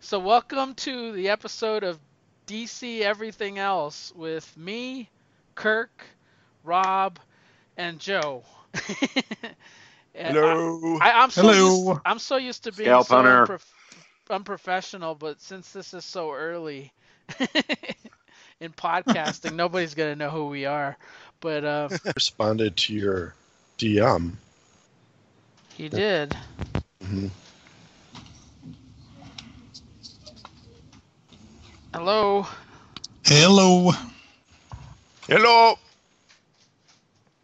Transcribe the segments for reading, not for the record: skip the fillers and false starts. So welcome to the episode of DC Everything Else with me, Kirk, Rob, and Joe. And hello. I'm so used to being so unprofessional, but since this is so early in podcasting, nobody's going to know who we are. But I responded to your DM. He did. Mm-hmm. Hello.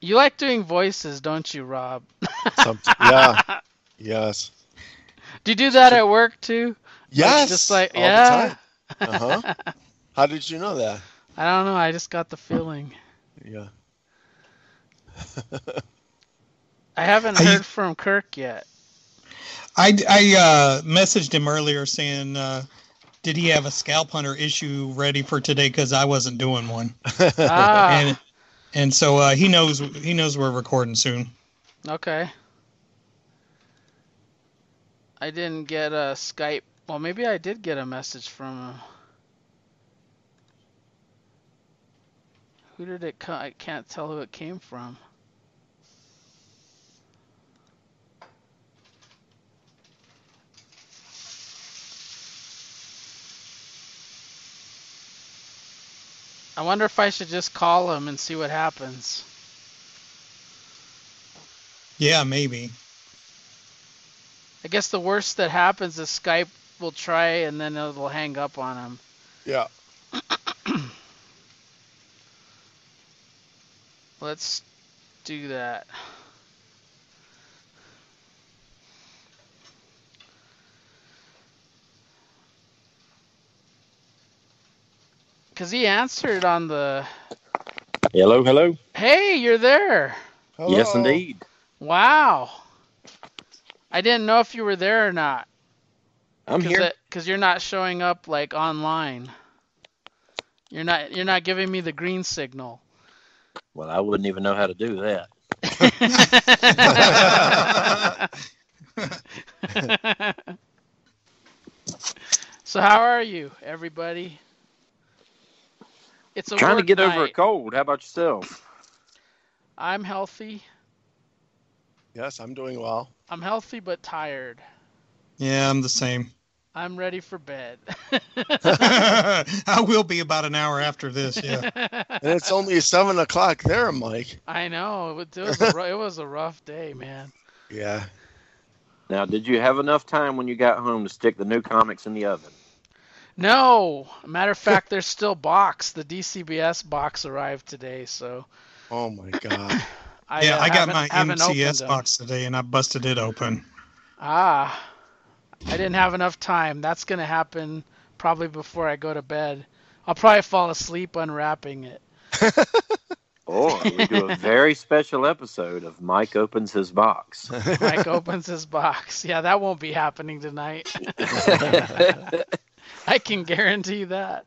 You like doing voices, don't you, Rob? Yeah. Yes. Do you do that at work too? Yes. Like, just like all the time. Uh-huh. How did you know that? I don't know. I just got the feeling. Yeah. I haven't heard from Kirk yet. I messaged him earlier saying, did he have a Scalp Hunter issue ready for today? Because I wasn't doing one. And so he knows we're recording soon. Okay. I didn't get a Skype. Well, maybe I did get a message from him. Who did it come? I can't tell who it came from. I wonder if I should just call him and see what happens. Yeah, maybe. I guess the worst that happens is Skype will try and then it'll hang up on him. Yeah. Let's do that. Because he answered on the... Hello. Hey, you're there. Hello. Yes, indeed. Wow. I didn't know if you were there or not. I'm here. Because you're not showing up, like, online. You're not giving me the green signal. Well, I wouldn't even know how to do that. So how are you, everybody? It's trying to get over a cold. How about yourself? I'm healthy. Yes, I'm doing well. I'm healthy but tired. Yeah, I'm the same. I'm ready for bed. I will be about an hour after this, yeah. And it's only 7 o'clock there, Mike. I know. It was a rough day, man. Yeah. Now, did you have enough time when you got home to stick the new comics in the oven? No. Matter of fact, there's still box. The DCBS box arrived today, so. Oh, my God. I got my MCS box today, and I busted it open. Ah. I didn't have enough time. That's going to happen probably before I go to bed. I'll probably fall asleep unwrapping it. Or we do a very special episode of Mike Opens His Box. Mike Opens His Box. Yeah, that won't be happening tonight. I can guarantee that.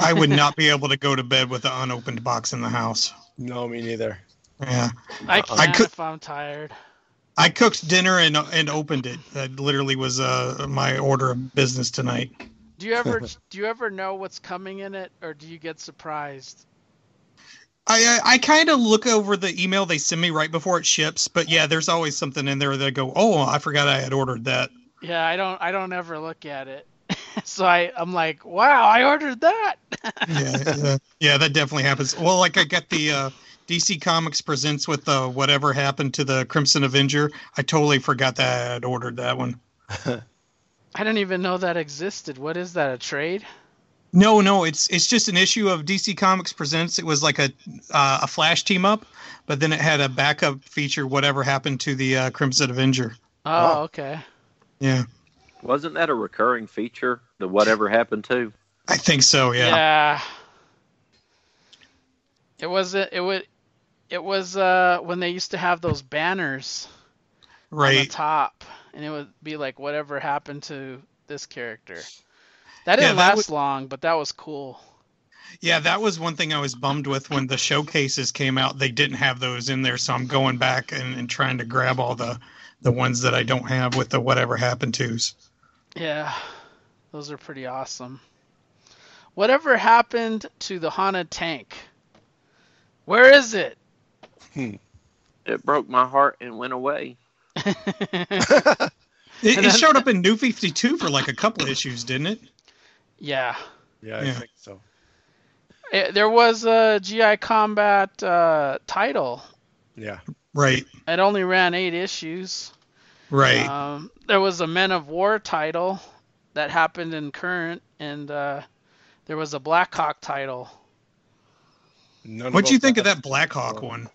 I would not be able to go to bed with an unopened box in the house. No, me neither. Yeah, I could if I'm tired. I cooked dinner and opened it. That literally was my order of business tonight. Do you ever know what's coming in it, or do you get surprised? I kind of look over the email they send me right before it ships, but yeah, there's always something in there that I go, oh, I forgot I had ordered that. Yeah, I don't ever look at it. So I'm like, wow, I ordered that. yeah, that definitely happens. Well, like I got the DC Comics Presents with Whatever Happened to the Crimson Avenger. I totally forgot that I had ordered that one. I didn't even know that existed. What is that, a trade? No, it's just an issue of DC Comics Presents. It was like a Flash team-up, but then it had a backup feature, Whatever Happened to the Crimson Avenger. Oh, wow. Okay. Yeah. Wasn't that a recurring feature, the Whatever Happened to? I think so, yeah. Yeah. It was when they used to have those banners right on the top, and it would be like Whatever Happened to this character. That didn't last long, but that was cool. Yeah, that was one thing I was bummed with when the showcases came out. They didn't have those in there, so I'm going back and trying to grab all the ones that I don't have with the Whatever Happened To's. Yeah, those are pretty awesome. Whatever happened to the Hana tank? Where is it? It broke my heart and went away. It showed up in New 52 for like a couple issues, didn't it? Yeah. Yeah, I think so. There was a GI Combat title. Yeah. Right. It only ran 8 issues. Right. There was a Men of War title that happened in Current, and there was a Black Hawk title. What'd you think of that Black Hawk one?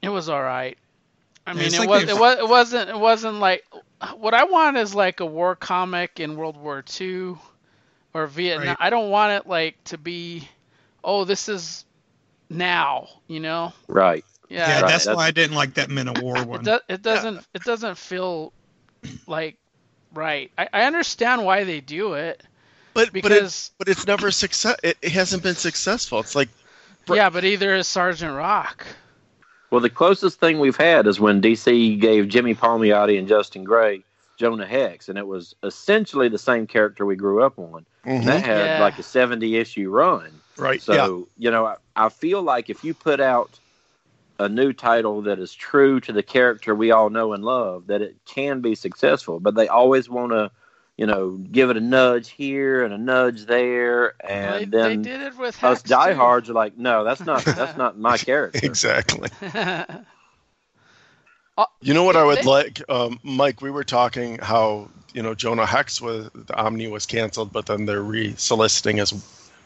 It was all right. I mean, it wasn't like what I want is like a war comic in World War II or Vietnam. Right. I don't want it like to be, oh, this is now, you know? Right. Yeah, yeah, right. That's why I didn't like that Men of War one. It doesn't feel like right. I understand why they do it, but it's never success. It hasn't been successful. It's like, yeah, but either is Sergeant Rock. Well, the closest thing we've had is when DC gave Jimmy Palmiotti and Justin Gray Jonah Hex, and it was essentially the same character we grew up on. Mm-hmm. That had like a 70-issue run. Right. So, you know, I feel like if you put out a new title that is true to the character we all know and love, that it can be successful. But they always want to, you know, give it a nudge here and a nudge there, and then they did it with us diehards are like, no, that's not my character. Exactly. You know what I would like, Mike? We were talking how, you know, Jonah Hex was the Omni was canceled, but then they're re-soliciting as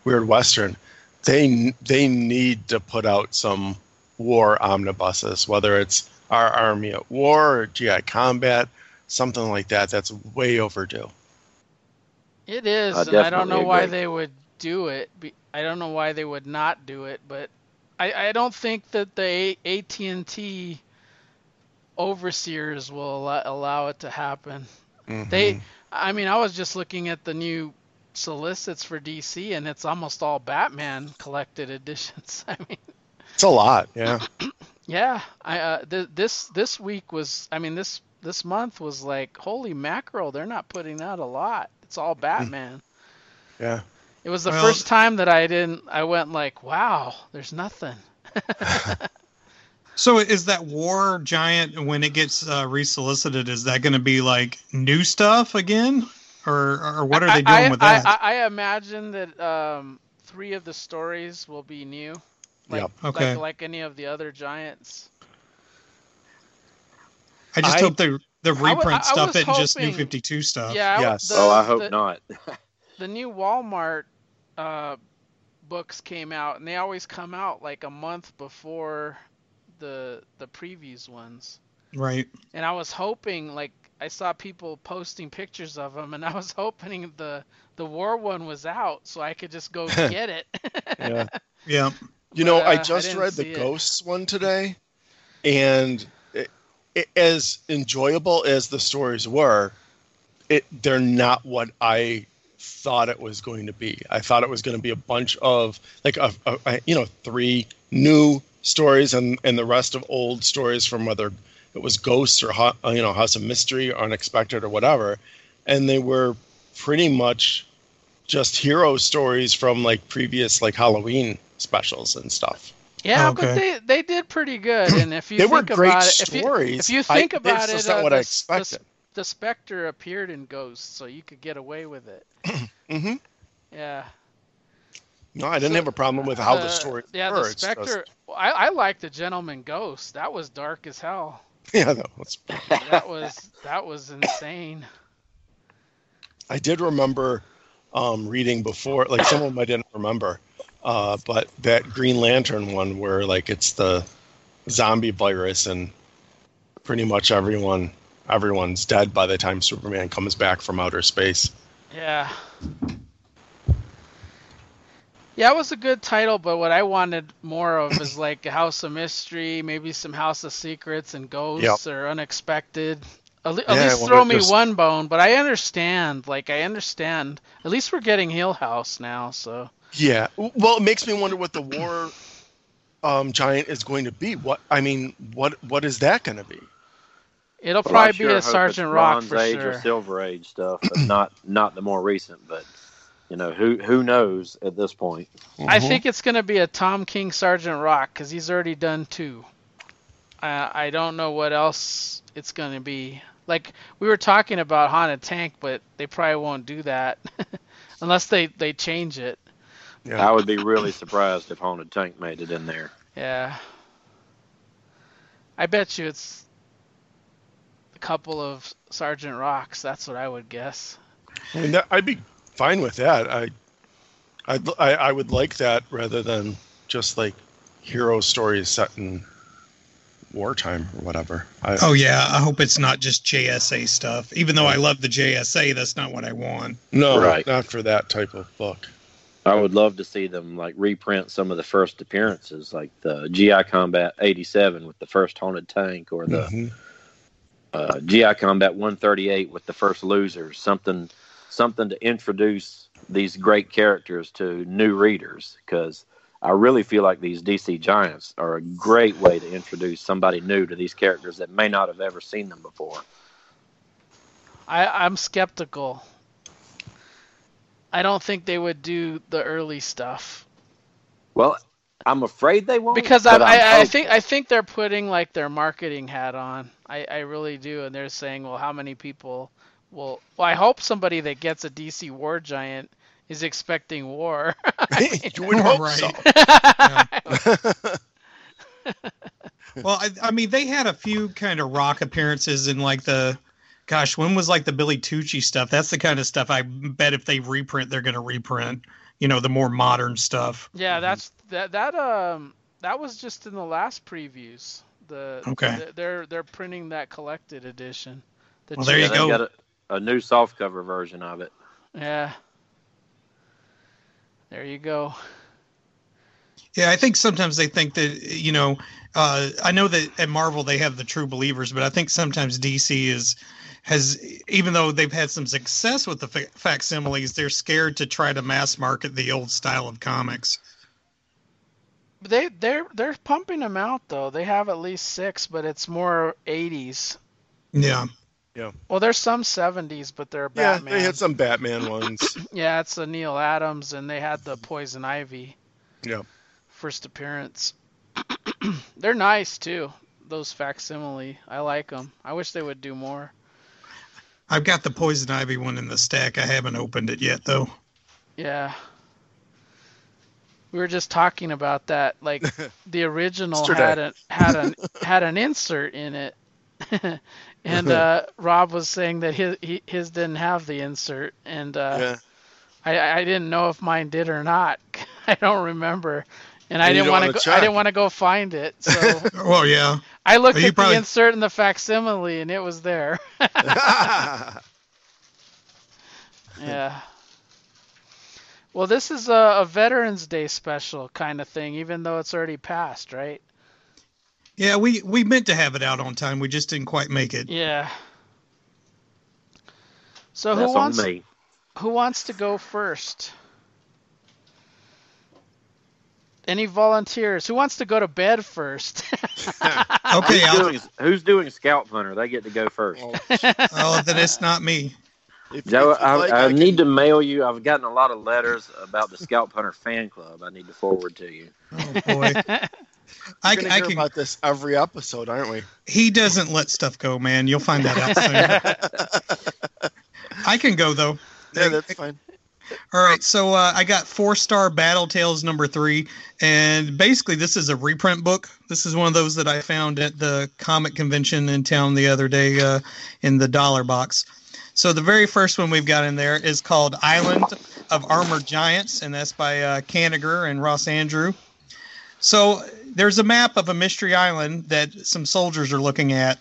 Weird Western. They need to put out some war omnibuses, whether it's Our Army at War or GI Combat, something like that. That's way overdue. It is, and I don't know why they would do it. I don't know why they would not do it, but I don't think that the AT&T overseers will allow it to happen. Mm-hmm. I was just looking at the new solicits for DC, and it's almost all Batman collected editions. I mean, it's a lot, yeah. Yeah, this week was, I mean, this month was like, holy mackerel, they're not putting out a lot. It's all Batman. Yeah. It was the first time that I went like, wow, there's nothing. So is that war giant, when it gets resolicited, is that going to be like new stuff again? Or what are they doing with that? I imagine that 3 of the stories will be new. Like, yep. Okay. Like any of the other giants. I just hope the reprint stuff isn't just New 52 stuff. Yeah, yes. I hope not. The new Walmart books came out, and they always come out like a month before the previews ones. Right. And I was hoping, like, I saw people posting pictures of them, and I was hoping the war one was out so I could just go get it. Yeah. Yeah. You know, I just read the Ghosts one today, and as enjoyable as the stories were, they're not what I thought it was going to be. I thought it was going to be a bunch of, like, 3 new stories and the rest of old stories from whether it was Ghosts or, you know, House of Mystery or Unexpected or whatever. And they were pretty much just hero stories from, like, previous, like, Halloween specials and stuff. Yeah, okay. But they did pretty good. And if you they think were great about stories, if you think about it, what I expected. The Spectre appeared in Ghosts, so you could get away with it. Mm-hmm. Yeah. No, I didn't have a problem with how the story. Yeah, the Spectre. I liked the Gentleman Ghost. That was dark as hell. Yeah, that was insane. I did remember reading before, like some of them I didn't remember. But that Green Lantern one where, like, it's the zombie virus and pretty much everyone's dead by the time Superman comes back from outer space. Yeah. Yeah, it was a good title, but what I wanted more of is, like, House of Mystery, maybe some House of Secrets and Ghosts or Unexpected. At least throw me one bone, but I understand. Like, I understand. At least we're getting Hill House now, so... Yeah, well, it makes me wonder what the war giant is going to be. What is that going to be? It'll probably be a Sergeant Rock for sure. Or Silver Age stuff, but not the more recent. But you know, who knows at this point? Mm-hmm. I think it's going to be a Tom King Sergeant Rock because he's already done two. I don't know what else it's going to be. Like we were talking about Haunted Tank, but they probably won't do that unless they change it. Yeah. I would be really surprised if Haunted Tank made it in there. Yeah, I bet you it's a couple of Sergeant Rocks. That's what I would guess. I mean, I'd be fine with that. I would like that rather than just like hero stories set in wartime or whatever. I hope it's not just JSA stuff. Even though I love the JSA, that's not what I want. No, right. Not for that type of book. I would love to see them like reprint some of the first appearances, like the GI Combat 87 with the first Haunted Tank, or the GI Combat 138 with the first Losers. Something to introduce these great characters to new readers, because I really feel like these DC Giants are a great way to introduce somebody new to these characters that may not have ever seen them before. I'm skeptical. I don't think they would do the early stuff. Well, I'm afraid they won't. Because I think they're putting like their marketing hat on. I really do. And they're saying, well, how many people will... Well, I hope somebody that gets a DC War Giant is expecting war. You would hope so. Well, I mean, they had a few kind of Rock appearances in like the... Gosh, when was like the Billy Tucci stuff? That's the kind of stuff I bet if they reprint, they're going to reprint. You know, the more modern stuff. Yeah, that was just in the last previews. They're printing that collected edition. There you go. Got a new softcover version of it. Yeah. There you go. Yeah, I think sometimes they think that, you know, I know that at Marvel they have the True Believers, but I think sometimes DC has, even though they've had some success with the facsimiles, they're scared to try to mass market the old style of comics. They're pumping them out though. They have at least 6, but it's more 80s. Yeah. Yeah. Well, there's some 70s, but they're Batman. Yeah, they had some Batman ones. Yeah, it's the Neil Adams, and they had the Poison Ivy. Yeah. First appearance. They're nice too. Those facsimile, I like them. I wish they would do more. I've got the Poison Ivy one in the stack. I haven't opened it yet, though. Yeah. We were just talking about that. Like, the original had an insert in it. And Rob was saying that his didn't have the insert. And I didn't know if mine did or not. I don't remember. And I didn't want to go find it. So. Well, yeah. I looked at the insert and the facsimile, and it was there. Yeah. Well, this is a Veterans Day special kind of thing, even though it's already passed, right? Yeah, we meant to have it out on time. We just didn't quite make it. Yeah. So who wants to go first? Any volunteers? Who wants to go to bed first? Okay, who's doing Scout Hunter? They get to go first. Oh, then it's not me. Joe, I need to mail you. I've gotten a lot of letters about the Scout Hunter fan club. I need to forward to you. Oh boy, I hear about this every episode, aren't we? He doesn't let stuff go, man. You'll find that out soon. I can go though. Yeah, that's fine. All right, so I got 4-star Battle Tales number 3, and basically this is a reprint book. This is one of those that I found at the comic convention in town the other day in the dollar box. So the very first one we've got in there is called Island of Armored Giants, and that's by Kanigher and Ross Andru. So there's a map of a mystery island that some soldiers are looking at,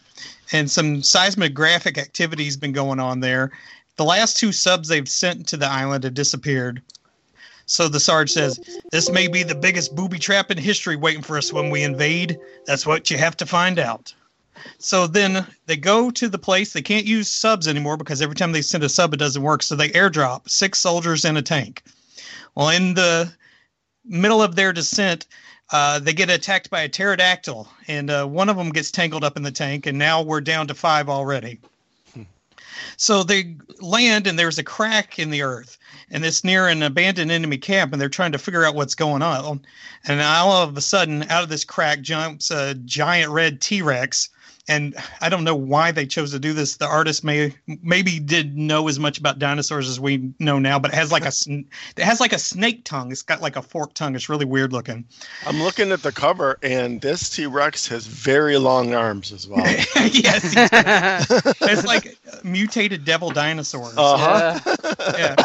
and some seismographic activity's been going on there. The last 2 subs they've sent to the island have disappeared. So the Sarge says, "This may be the biggest booby trap in history waiting for us when we invade. That's what you have to find out." So then they go to the place. They can't use subs anymore because every time they send a sub, it doesn't work. So they airdrop 6 soldiers and a tank. Well, in the middle of their descent, They get attacked by a pterodactyl, and one of them gets tangled up in the tank, and now we're down to five already. So they land, and there's a crack in the earth, and it's near an abandoned enemy camp, and they're trying to figure out what's going on. And all of a sudden, out of this crack jumps a giant red T-Rex, and I don't know why they chose to do this. The artist maybe did know as much about dinosaurs as we know now, but it has like a snake tongue. It's got like a forked tongue. It's really weird looking. I'm looking at the cover, and this T-Rex has very long arms as well. Yes, it's like mutated devil dinosaurs. Uh-huh. Yeah.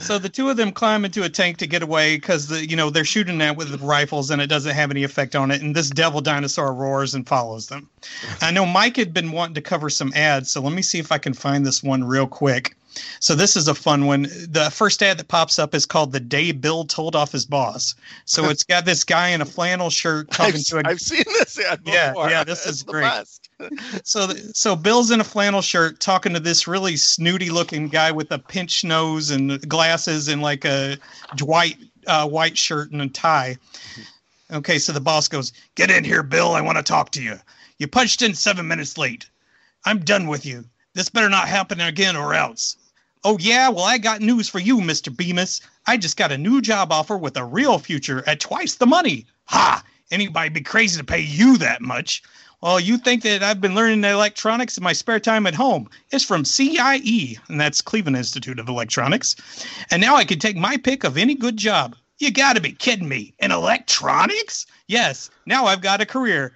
So the two of them climb into a tank to get away because they're shooting at with the rifles and it doesn't have any effect on it. And this devil dinosaur roars and follows them. I know Mike had been wanting to cover some ads, so let me see if I can find this one real quick. So this is a fun one. The first ad that pops up is called "The Day Bill Told Off His Boss." So it's got this guy in a flannel shirt talking to a. I've seen this ad before. Yeah, this is great. So Bill's in a flannel shirt talking to this really snooty-looking guy with a pinched nose and glasses and like a Dwight white shirt and a tie. Okay, so the boss goes, "Get in here, Bill. I want to talk to you. You punched in 7 minutes late. I'm done with you. This better not happen again or else." "Oh, yeah? Well, I got news for you, Mr. Bemis. I just got a new job offer with a real future at twice the money. Ha! Anybody'd be crazy to pay you that much. Well, you think that I've been learning electronics in my spare time at home. It's from CIE, and that's Cleveland Institute of Electronics. And now I can take my pick of any good job. You gotta be kidding me. In electronics? Yes, now I've got a career.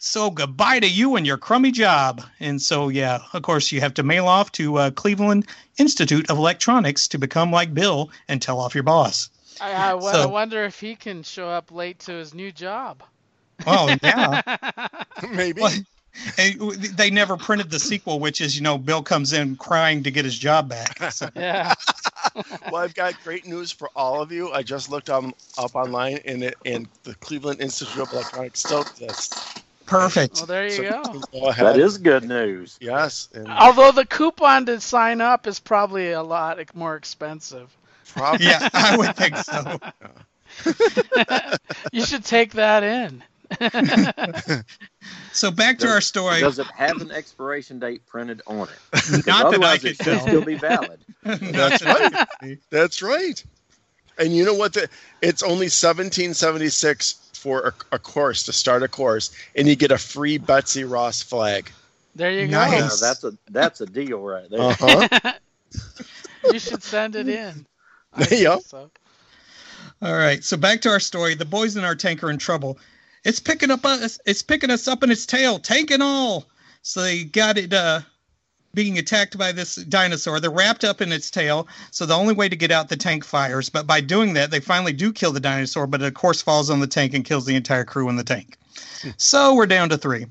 So goodbye to you and your crummy job." And so, yeah, of course, you have to mail off to Cleveland Institute of Electronics to become like Bill and tell off your boss. I wonder if he can show up late to his new job. Oh, yeah. Maybe. Well, they never printed the sequel, which is, Bill comes in crying to get his job back. So. Yeah. Well, I've got great news for all of you. I just looked up online, and the Cleveland Institute of Electronics still exists. Perfect. Well, there you go. That is good news. Yes. Although the coupon to sign up is probably a lot more expensive. Probably. Yeah, I would think so. You should take that in. So back to our story. Does it have an expiration date printed on it? Not that I could tell. It should still be valid. That's right. That's right. And you know what? It's only $17.76 for a course, to start a course, and you get a free Betsy Ross flag. There you go. Nice. Now, that's a deal right there. Uh-huh. You should send it in. Yep. So. All right. So back to our story. The boys in our tank are in trouble. It's picking up us. It's picking us up in its tail, tank and all. So they got it being attacked by this dinosaur. They're wrapped up in its tail. So the only way to get out, the tank fires. But by doing that, they finally do kill the dinosaur. But it, of course, falls on the tank and kills the entire crew in the tank. So we're down to three.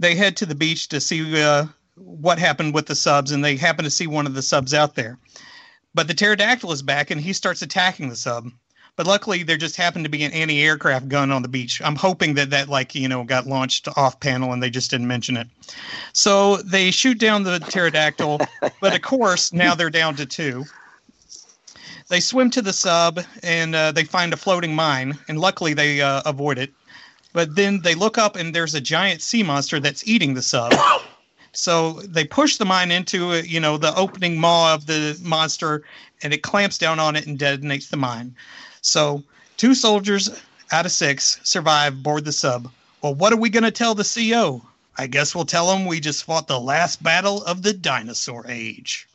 They head to the beach to see what happened with the subs. And they happen to see one of the subs out there. But the pterodactyl is back, and he starts attacking the sub. But luckily, there just happened to be an anti-aircraft gun on the beach. I'm hoping that got launched off-panel and they just didn't mention it. So they shoot down the pterodactyl, but of course, now they're down to two. They swim to the sub, and they find a floating mine, and luckily they avoid it. But then they look up, and there's a giant sea monster that's eating the sub. So they push the mine into, the opening maw of the monster, and it clamps down on it and detonates the mine. So 2 soldiers out of 6 survive aboard the sub. Well, what are we going to tell the CO? I guess we'll tell him we just fought the last battle of the dinosaur age.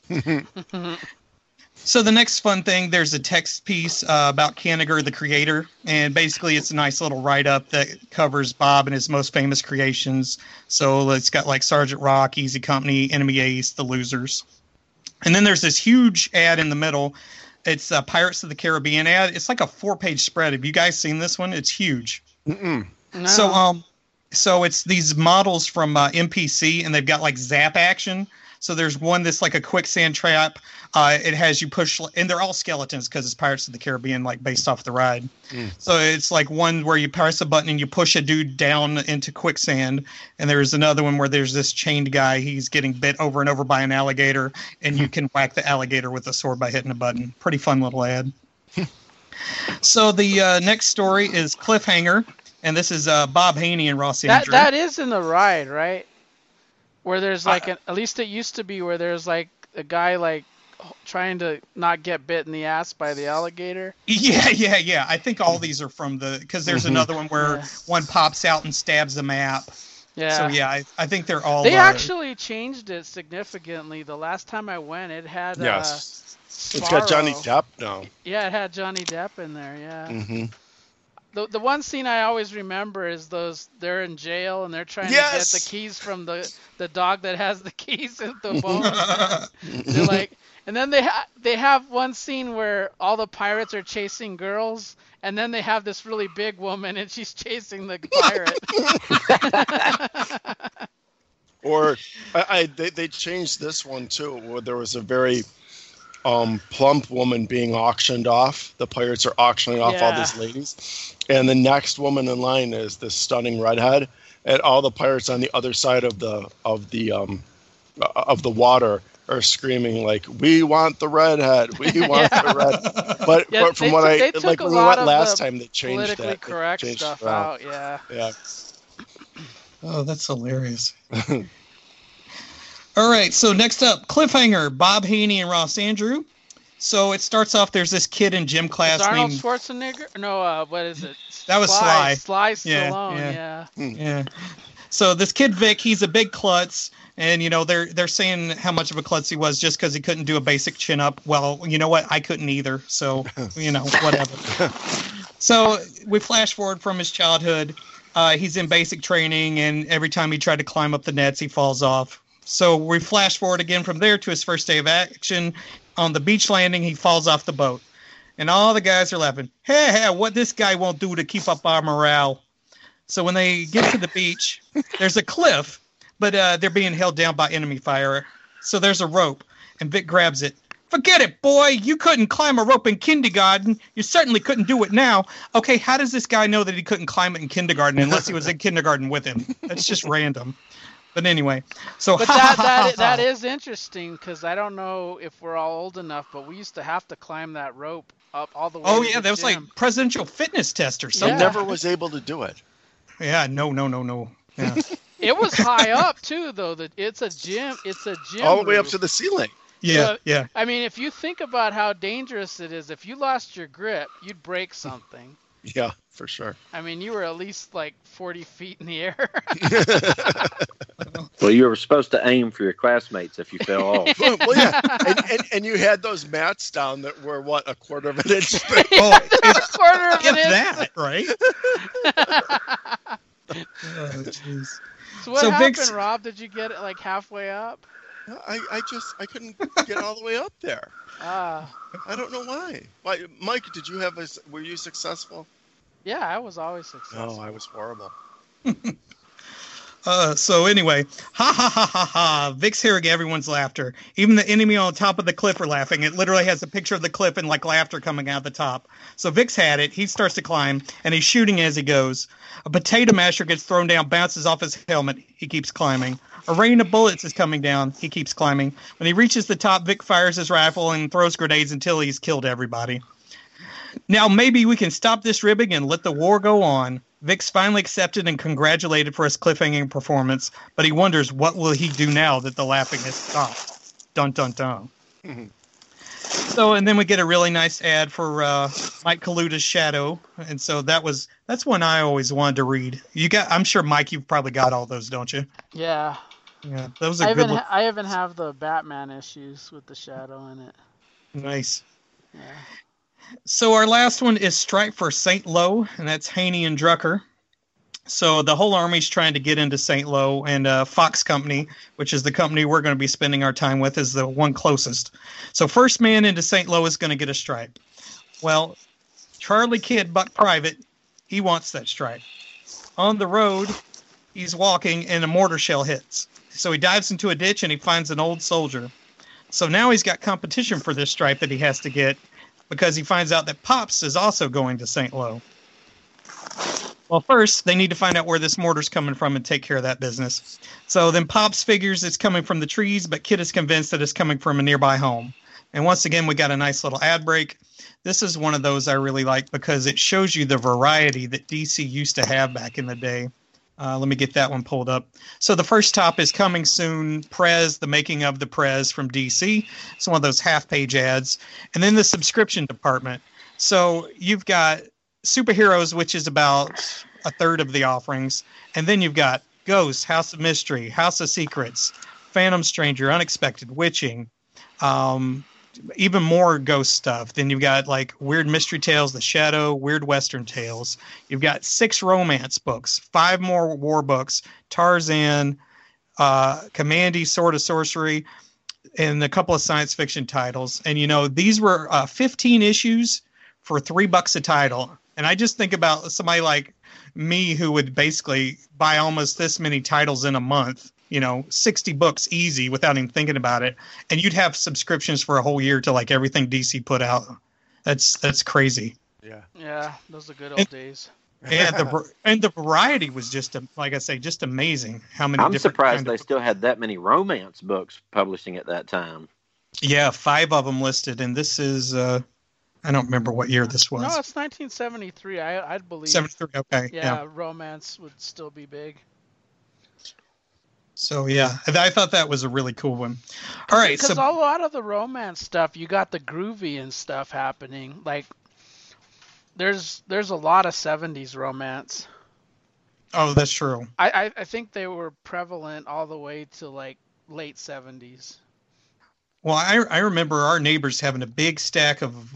So the next fun thing, there's a text piece about Kanigher, the creator. And basically, it's a nice little write-up that covers Bob and his most famous creations. So it's got like Sergeant Rock, Easy Company, Enemy Ace, The Losers. And then there's this huge ad in the middle. It's Pirates of the Caribbean ad. It's like a 4-page spread. Have you guys seen this one? It's huge. Mm-mm. No. So it's these models from MPC, and they've got like zap action. So there's one that's like a quicksand trap. It has you push, and they're all skeletons because it's Pirates of the Caribbean, like based off the ride. Mm. So it's like one where you press a button and you push a dude down into quicksand. And there's another one where there's this chained guy. He's getting bit over and over by an alligator, and you can whack the alligator with a sword by hitting a button. Pretty fun little ad. So the next story is Cliffhanger, and this is Bob Haney and Ross Andru. That is in the ride, right? Where there's like, at least it used to be, where there's like a guy like trying to not get bit in the ass by the alligator. Yeah. I think all these are from because there's another one where one pops out and stabs the map. Yeah. So yeah, I think they're all. They actually changed it significantly. The last time I went, it had. Yes. It's got Johnny Depp now. Yeah, it had Johnny Depp in there. Yeah. Mm-hmm. The one scene I always remember is those they're in jail and they're trying to get the keys from the dog that has the keys in the bone. They're like, and then they have one scene where all the pirates are chasing girls, and then they have this really big woman and she's chasing the pirate. Or they changed this one too, where there was a very plump woman being auctioned off. The pirates are auctioning off all these ladies, and the next woman in line is this stunning redhead, and all the pirates on the other side of the water are screaming like, "We want the redhead! We want the redhead!" But, but from what I like, when we went last time, they changed that. Politically correct stuff out. Yeah. Oh, that's hilarious. All right, so next up, Cliffhanger, Bob Haney and Ross Andru. So it starts off, there's this kid in gym class named... Arnold Schwarzenegger? No, what is it? That was Sly. Sly Stallone, yeah. So this kid, Vic, he's a big klutz, and, you know, they're saying how much of a klutz he was just because he couldn't do a basic chin-up. Well, you know what? I couldn't either, so, you know, whatever. So we flash forward from his childhood. He's in basic training, and every time he tried to climb up the nets, he falls off. So we flash forward again from there to his first day of action. On the beach landing, he falls off the boat. And all the guys are laughing. Hey, what this guy won't do to keep up our morale. So when they get to the beach, there's a cliff, but they're being held down by enemy fire. So there's a rope, and Vic grabs it. Forget it, boy. You couldn't climb a rope in kindergarten. You certainly couldn't do it now. Okay, how does this guy know that he couldn't climb it in kindergarten unless he was in kindergarten with him? That's just random. But anyway, so that is interesting because I don't know if we're all old enough, but we used to have to climb that rope up all the way. Oh yeah, that was like presidential fitness test or something. I never was able to do it. Yeah, no. Yeah. It was high up too, though. It's a gym. All the way up to the ceiling. Yeah, so, yeah. I mean, if you think about how dangerous it is, if you lost your grip, you'd break something. Yeah, for sure. I mean, you were at least like 40 feet in the air. Well, you were supposed to aim for your classmates if you fell off. Well, yeah. And you had those mats down that were, what, a quarter of an inch thick? Oh, a quarter of an inch. That, right? Oh, jeez. So what happened, Rob? Did you get it like halfway up? I couldn't get all the way up there. I don't know why. Why, Mike? Were you successful? Yeah, I was always successful. No, I was horrible. So anyway, Vic's hearing everyone's laughter. Even the enemy on top of the cliff are laughing. It literally has a picture of the cliff and like laughter coming out the top. So Vic's had it. He starts to climb and he's shooting as he goes. A potato masher gets thrown down, bounces off his helmet. He keeps climbing. A rain of bullets is coming down. He keeps climbing. When he reaches the top, Vic fires his rifle and throws grenades until he's killed everybody. Now maybe we can stop this ribbing and let the war go on. Vic's finally accepted and congratulated for his cliffhanging performance, but he wonders what will he do now that the laughing has stopped. Dun, dun, dun. Mm-hmm. So, and then we get a really nice ad for Mike Kaluta's Shadow, and so that's one I always wanted to read. I'm sure, Mike, you've probably got all those, don't you? Yeah. Yeah, those are good. I even have the Batman issues with the Shadow in it. Nice. Yeah. So our last one is Strike for St. Lo, and that's Haney and Drucker. So the whole army's trying to get into St. Lo, and Fox Company, which is the company we're going to be spending our time with, is the one closest. So first man into St. Lo is going to get a stripe. Well, Charlie Kidd, Buck Private, he wants that stripe. On the road, he's walking, and a mortar shell hits. So he dives into a ditch, and he finds an old soldier. So now he's got competition for this stripe that he has to get, because he finds out that Pops is also going to St. Lo. Well, first, they need to find out where this mortar's coming from and take care of that business. So then Pops figures it's coming from the trees, but Kid is convinced that it's coming from a nearby home. And once again, we got a nice little ad break. This is one of those I really like because it shows you the variety that DC used to have back in the day. Let me get that one pulled up. So the first top is coming soon, Prez, the making of the Prez from DC. It's one of those half-page ads. And then the subscription department. So you've got superheroes, which is about a third of the offerings. And then you've got Ghosts, House of Mystery, House of Secrets, Phantom Stranger, Unexpected, Witching, even more ghost stuff. Then you've got like Weird Mystery Tales, The Shadow, Weird Western Tales. You've got 6 romance books, 5 more war books, Tarzan, Commandee, Sword of Sorcery, and a couple of science fiction titles. And, you know, these were 15 issues for $3 a title. And I just think about somebody like me who would basically buy almost this many titles in a month. You know, 60 books easy without even thinking about it. And you'd have subscriptions for a whole year to like everything DC put out. That's crazy. Yeah. Yeah. Those are good old days. Yeah. And the variety was just, like I say, just amazing. How many I'm surprised they still had that many romance books publishing at that time. Yeah. 5 of them listed. And this is, I don't remember what year this was. No, it's 1973. I'd believe. 73. Okay. Yeah. Romance would still be big. So, yeah, I thought that was a really cool one. All right. Because a lot of the romance stuff, you got the groovy and stuff happening. Like, there's a lot of 70s romance. Oh, that's true. I think they were prevalent all the way to, like, late 70s. Well, I remember our neighbors having a big stack of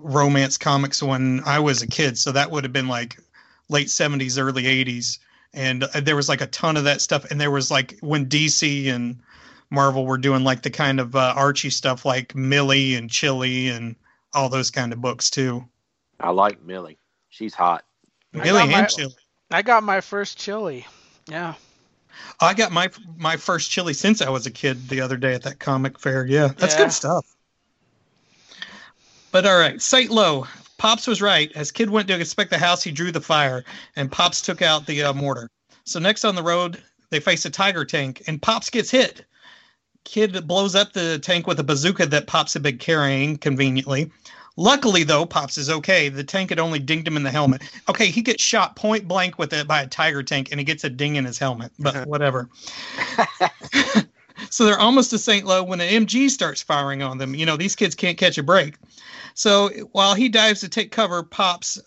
romance comics when I was a kid. So that would have been, like, late 70s, early 80s. And there was like a ton of that stuff. And there was like when DC and Marvel were doing like the kind of Archie stuff like Millie and Chili and all those kind of books too. I like Millie. She's hot. Millie and Chili. I got my first Chili. Yeah. I got my first Chili since I was a kid the other day at that comic fair. Yeah. That's good stuff. But all right. Sight Low. Pops was right. As Kid went to inspect the house, he drew the fire, and Pops took out the mortar. So next on the road, they face a tiger tank, and Pops gets hit. Kid blows up the tank with a bazooka that Pops had been carrying, conveniently. Luckily, though, Pops is okay. The tank had only dinged him in the helmet. Okay, he gets shot point blank with it by a tiger tank, and he gets a ding in his helmet, but whatever. So they're almost to St. Lo when an MG starts firing on them. You know, these kids can't catch a break. So while he dives to take cover, Pops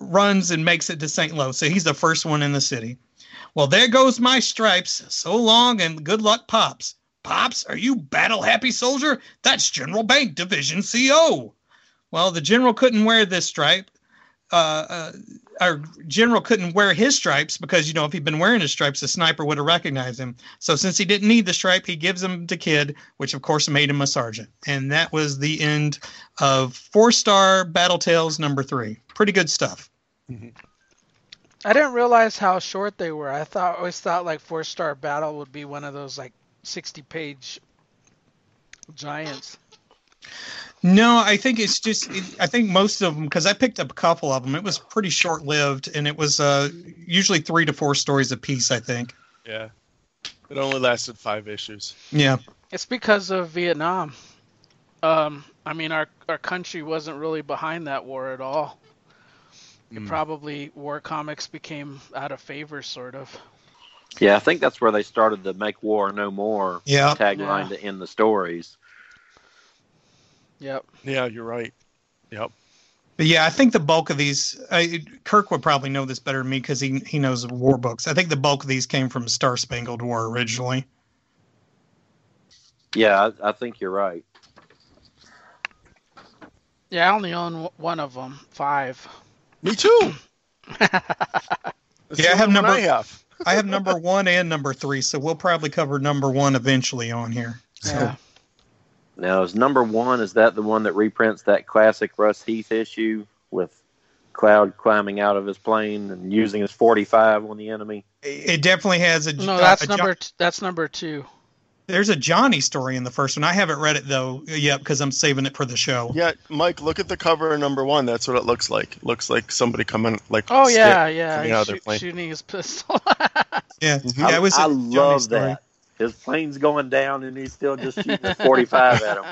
runs and makes it to St. Lo. So he's the first one in the city. Well, there goes my stripes. So long and good luck, Pops. Pops, are you battle-happy soldier? That's General Bank, Division CO. Well, the general couldn't wear this stripe. Our general couldn't wear his stripes because, you know, if he'd been wearing his stripes, the sniper would have recognized him. So since he didn't need the stripe, he gives them to Kid, which, of course, made him a sergeant. And that was the end of 4-star Battle Tales number 3. Pretty good stuff. Mm-hmm. I didn't realize how short they were. I always thought like 4-star Battle would be one of those like 60-page giants. No, I think it's just, I think most of them, because I picked up a couple of them, it was pretty short-lived, and it was usually 3 to 4 stories a piece, I think. Yeah. It only lasted 5 issues. Yeah. It's because of Vietnam. I mean, our country wasn't really behind that war at all. Probably war comics became out of favor, sort of. Yeah, I think that's where they started the Make War No More tagline to end the stories. Yep. Yeah, you're right. Yep. But yeah, I think the bulk of these, Kirk would probably know this better than me because he knows war books. I think the bulk of these came from Star Spangled War originally. Yeah, I think you're right. Yeah, I only own one of them, 5. Me too. Yeah, I have number 1 and number 3, so we'll probably cover number 1 eventually on here. So. Yeah. Now, is number 1, is that the one that reprints that classic Russ Heath issue with Cloud climbing out of his plane and using his .45 on the enemy? It definitely has a... No, that's number 2. There's a Johnny story in the first one. I haven't read it, though, yet because I'm saving it for the show. Yeah, Mike, look at the cover of number 1. That's what it looks like. It looks like somebody coming... like coming out of their plane. Shooting his pistol. Yeah, it was I love that. His plane's going down, and he's still just shooting a 45 at him.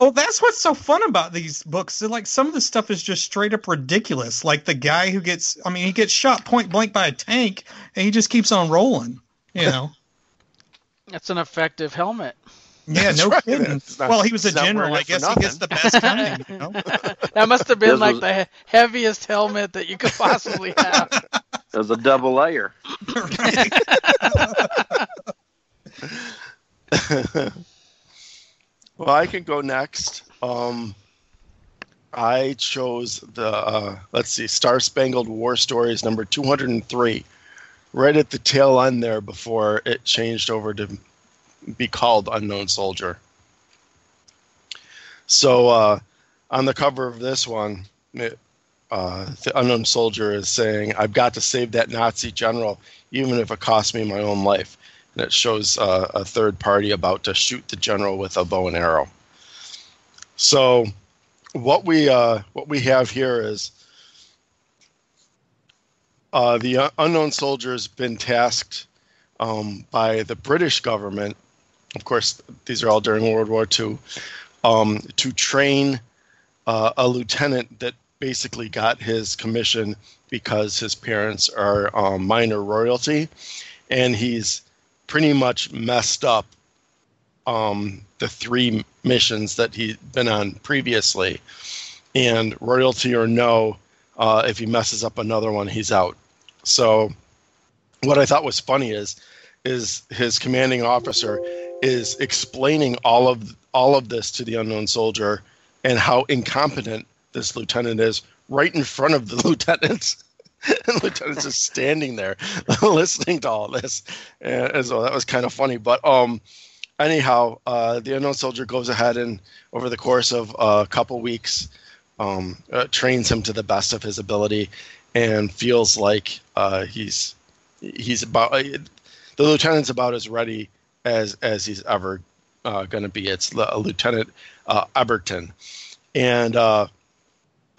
Well, that's what's so fun about these books. Like, some of the stuff is just straight up ridiculous. Like the guy who gets—I mean, he gets shot point blank by a tank, and he just keeps on rolling. You know, that's an effective helmet. Yeah, that's no right. kidding. Not, well, he was a general. I guess he gets the best kind. You know? That must have been like the heaviest helmet that you could possibly have. It was a double layer. Right. Well, I can go next. I chose the Star Spangled War Stories number 203, right at the tail end there before it changed over to be called Unknown Soldier. So on the cover of this one, the Unknown Soldier is saying, "I've got to save that Nazi general, even if it costs me my own life." And it shows a third party about to shoot the general with a bow and arrow. So what we have here is the Unknown Soldier has been tasked by the British government, of course, these are all during World War II, to train a lieutenant that basically got his commission because his parents are minor royalty, and he's pretty much messed up the three missions that he'd been on previously. And royalty or no, if he messes up another one, he's out. So what I thought was funny is his commanding officer is explaining all of this to the Unknown Soldier and how incompetent this lieutenant is right in front of the lieutenants. And the lieutenant's just standing there listening to all this. And so that was kind of funny. But anyhow, the Unknown Soldier goes ahead and over the course of a couple weeks trains him to the best of his ability and feels like he's about the lieutenant's about as ready as he's ever going to be. It's Lieutenant Eberton, and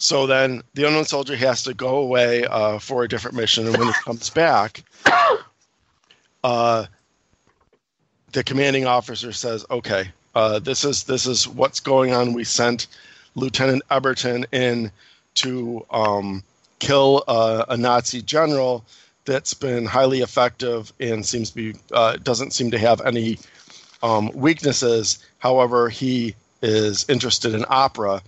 so then the Unknown Soldier has to go away for a different mission. And when he comes back, the commanding officer says, "Okay, this is what's going on. We sent Lieutenant Eberton in to kill a Nazi general that's been highly effective and seems to be doesn't seem to have any weaknesses. However, he is interested in opera,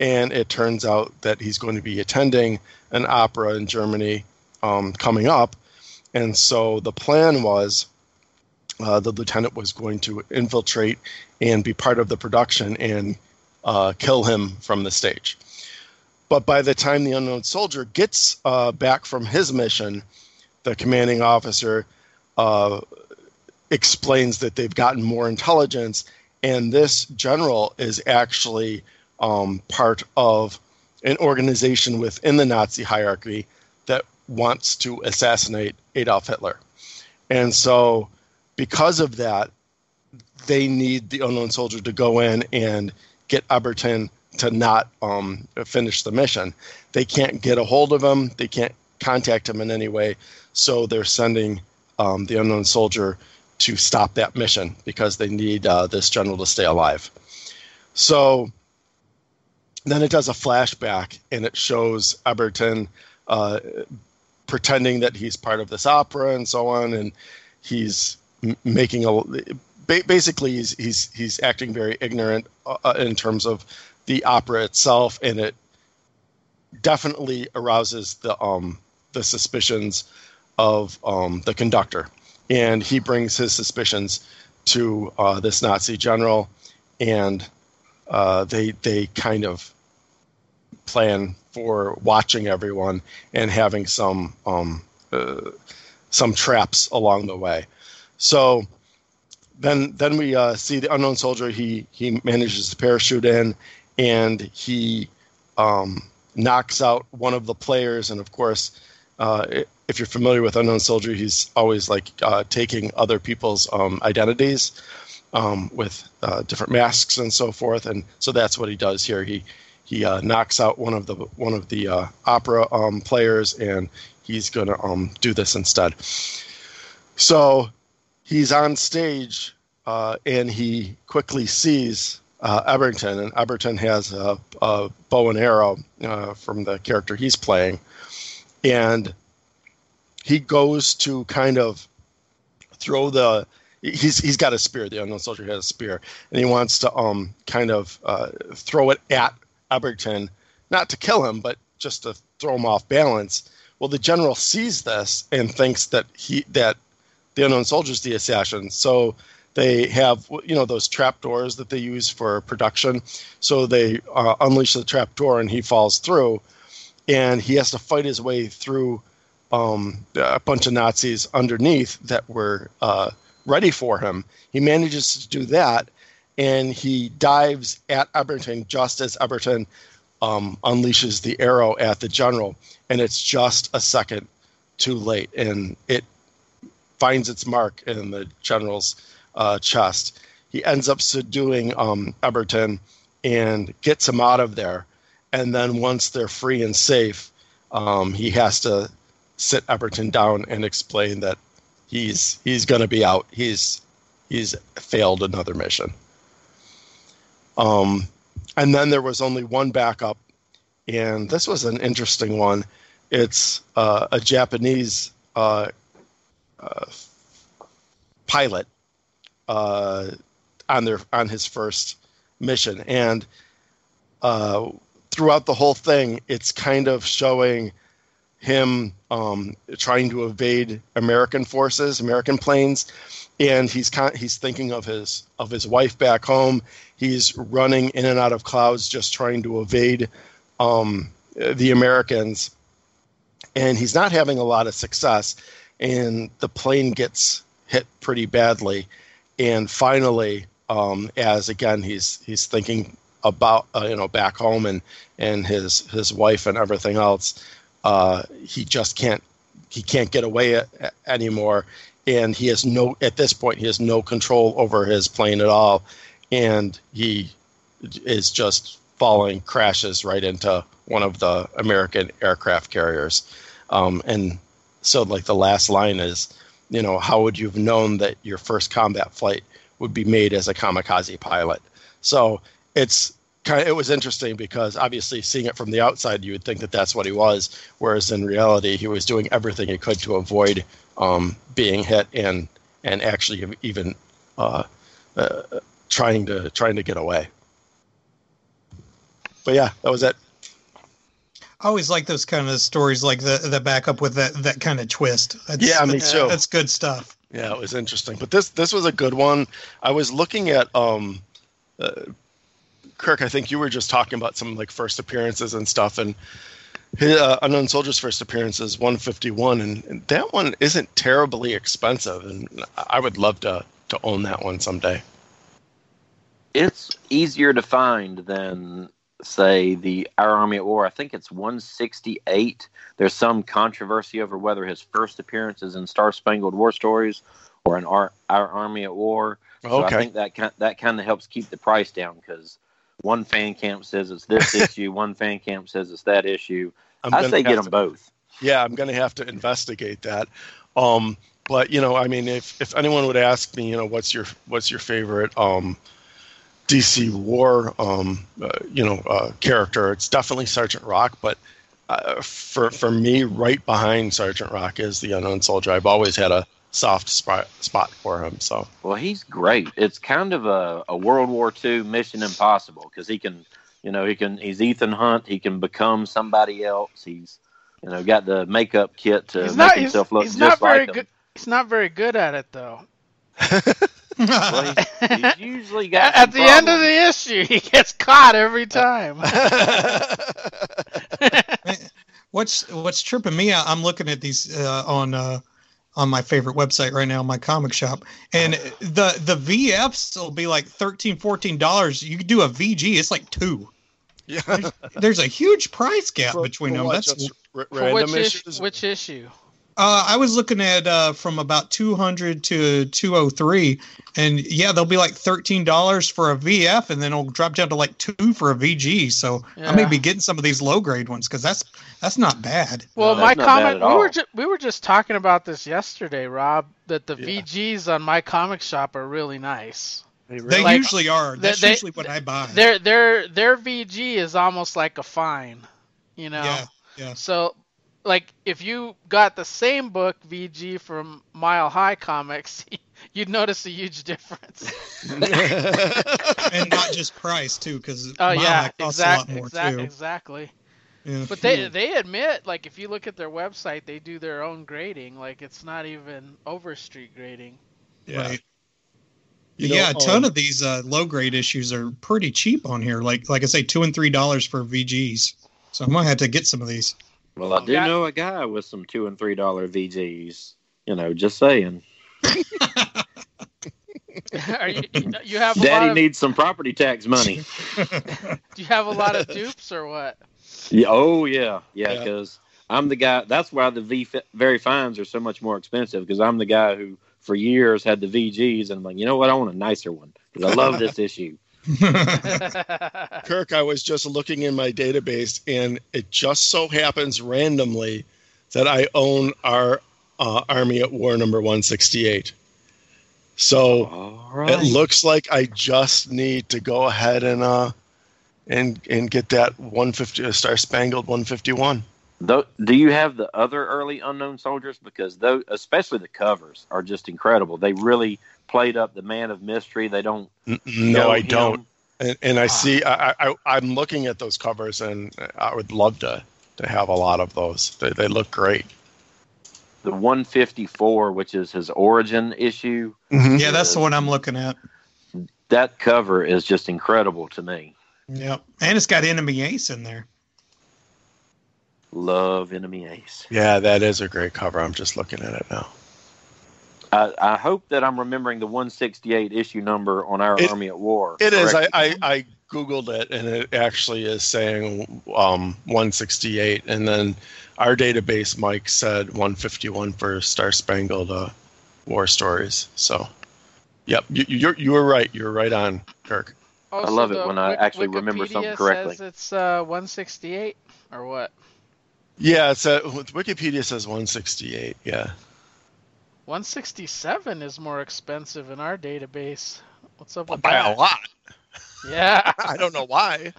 and it turns out that he's going to be attending an opera in Germany coming up. And so the plan was the lieutenant was going to infiltrate and be part of the production and kill him from the stage. But by the time the Unknown Soldier gets back from his mission, the commanding officer explains that they've gotten more intelligence, and this general is actually part of an organization within the Nazi hierarchy that wants to assassinate Adolf Hitler. And so because of that, they need the Unknown Soldier to go in and get Eberton to not finish the mission. They can't get a hold of him. They can't contact him in any way. So they're sending the Unknown Soldier to stop that mission because they need this general to stay alive. So then it does a flashback, and it shows Eberton pretending that he's part of this opera and so on, and he's making basically he's acting very ignorant in terms of the opera itself, and it definitely arouses the suspicions of the conductor, and he brings his suspicions to this Nazi general, and they kind of plan for watching everyone and having some traps along the way. So then we see the Unknown Soldier. He manages to parachute in, and he knocks out one of the players, and of course, if you're familiar with Unknown Soldier, he's always like taking other people's identities with different masks and so forth, and so that's what he does here. He knocks out one of the opera players, and he's going to do this instead. So he's on stage and he quickly sees Eberton, and Eberton has a bow and arrow from the character he's playing, and he goes to kind of throw the he's got a spear. The unknown soldier has a spear, and he wants to kind of throw it at Eberton, not to kill him, but just to throw him off balance. Well, the general sees this and thinks that the unknown soldier is the assassin. So they have, you know, those trap doors that they use for production. So they unleash the trap door, and he falls through, and he has to fight his way through a bunch of Nazis underneath that were ready for him. He manages to do that, and he dives at Eberton just as Eberton unleashes the arrow at the general, and it's just a second too late, and it finds its mark in the general's chest. He ends up subduing Eberton and gets him out of there, and then once they're free and safe, he has to sit Eberton down and explain that he's going to be out. He's failed another mission. And then there was only one backup, and this was an interesting one. It's a Japanese pilot on his first mission, and throughout the whole thing, it's kind of showing him trying to evade American forces, American planes, and he's thinking of his wife back home. He's running in and out of clouds, just trying to evade the Americans, and he's not having a lot of success. And the plane gets hit pretty badly, and finally, as again he's thinking about back home and his wife and everything else. He just can't get away anymore, and at this point he has no control over his plane at all, and he is just crashes right into one of the American aircraft carriers, and so like the last line is, how would you have known that your first combat flight would be made as a kamikaze pilot? So it was interesting because obviously seeing it from the outside, you would think that that's what he was, whereas in reality, he was doing everything he could to avoid being hit and actually even trying to get away. But yeah, that was it. I always like those kind of stories, like the backup with that kind of twist. Me too. That's good stuff. Yeah, it was interesting, but this was a good one. I was looking at. Kirk, I think you were just talking about some like first appearances and stuff, and his, Unknown Soldier's first appearance is 151, and that one isn't terribly expensive, and I would love to own that one someday. It's easier to find than say the Our Army at War. I think it's 168. There's some controversy over whether his first appearance is in Star Spangled War Stories or in Our Army at War. So okay. I think that kind of helps keep the price down, because one fan camp says it's this issue. One fan camp says it's that issue. I say get them both. Yeah, I'm going to have to investigate that. But I mean, if anyone would ask me, what's your favorite DC War, character, it's definitely Sergeant Rock. But for me, right behind Sergeant Rock is the Unknown Soldier. I've always had a soft spot for him. So well, he's great. It's kind of a World War II Mission Impossible, because he can, he's Ethan Hunt. He can become somebody else. He's, got the makeup kit to make himself look just like him. He's not very good at it, though. Well, he's usually got at the end of the issue, he gets caught every time. What's tripping me out? I'm looking at these on my favorite website right now, my comic shop. And the VFs will be like $13, $14. You could do a VG, it's like $2. Yeah. There's a huge price gap between them. That's random issues. Which issue? I was looking at from about 200 to 203, and yeah, they'll be like $13 for a VF, and then it'll drop down to like $2 for a VG. So yeah. I may be getting some of these low grade ones because that's not bad. Well, no, my comment, we were just talking about this yesterday, Rob, that the VGs on My Comic Shop are really nice. They like, usually are. That's usually what I buy. Their VG is almost like a fine, you know. Yeah. Yeah. So, like, if you got the same book VG from Mile High Comics, you'd notice a huge difference. And not just price too, because Mile High costs a lot more too. Yeah. But they admit, like, if you look at their website, they do their own grading. Like, it's not even Overstreet grading. Yeah. Right. Yeah, a ton of these low-grade issues are pretty cheap on here. Like I say, $2 and $3 for VGs. So I might have to get some of these. Well, I do know a guy with some $2 and $3 VGs. You know, just saying. You have Daddy needs some property tax money. Do you have a lot of dupes or what? Yeah, oh, yeah. Yeah, because I'm the guy. That's why the very fines are so much more expensive, because I'm the guy who for years had the VGs, and I'm like, you know what? I want a nicer one because I love this issue. Kirk, I was just looking in my database, and it just so happens randomly that I own our Army at War number 168. So it looks like I just need to go ahead and get that 150 Star Spangled 151. Though, do you have the other early Unknown Soldiers? Because those, especially the covers, are just incredible. They really played up the man of mystery. They don't. No, I don't. And I see. I'm looking at those covers, and I would love to have a lot of those. They look great. The 154, which is his origin issue. Mm-hmm. Yeah, that's the one I'm looking at. That cover is just incredible to me. Yep, and it's got Enemy Ace in there. Love Enemy Ace. Yeah, that is a great cover. I'm just looking at it now. I hope that I'm remembering the 168 issue number on our Army at War. It correctly. Is. I Googled it, and it actually is saying 168. And then our database, Mike, said 151 for Star Spangled War Stories. So, yep, you were right. You were right on, Kirk. Oh, I love it when I actually Wikipedia remember something correctly. Says it's 168 or what? Yeah, Wikipedia says 168, yeah. 167 is more expensive in our database. What's up with that? By a lot. Yeah. I don't know why.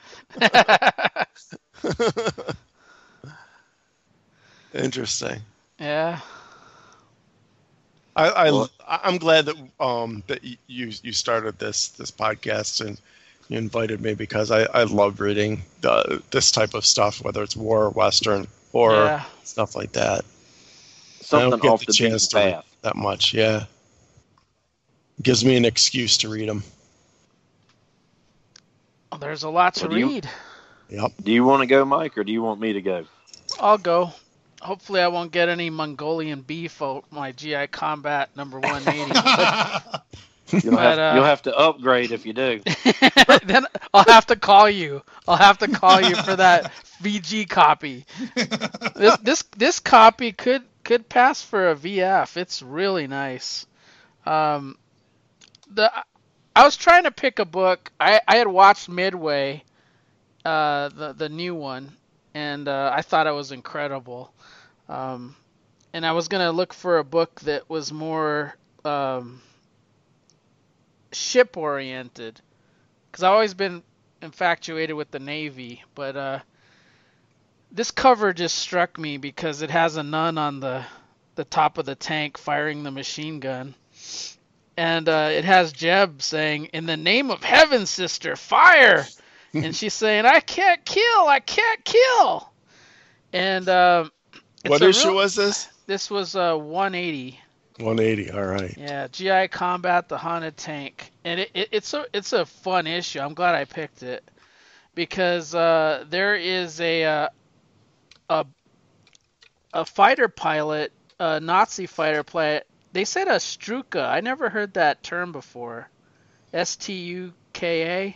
Interesting. Yeah. I'm glad that you started this podcast and you invited me, because I love reading this type of stuff, whether it's war or Western. Or stuff like that. Something I don't get off the chance to read that much. Yeah, gives me an excuse to read them. Oh, there's a lot to read. Yep. Do you want to go, Mike, or do you want me to go? I'll go. Hopefully, I won't get any Mongolian beef on my GI Combat number 180. You'll have to upgrade if you do. Then I'll have to call you. I'll have to call you for that VG copy. This copy could pass for a VF. It's really nice. I was trying to pick a book. I had watched Midway, the new one, and I thought it was incredible. And I was gonna look for a book that was more ship oriented, because I've always been infatuated with the Navy, but this cover just struck me because it has a nun on the top of the tank firing the machine gun, and it has Jeb saying, "In the name of heaven, sister, fire!" And she's saying, I can't kill. And what issue was this? This was 180. 180, all right. Yeah, GI Combat, the Haunted Tank. And it's a fun issue. I'm glad I picked it, because there is a fighter pilot, a Nazi fighter pilot. They said a Struka. I never heard that term before. Struka.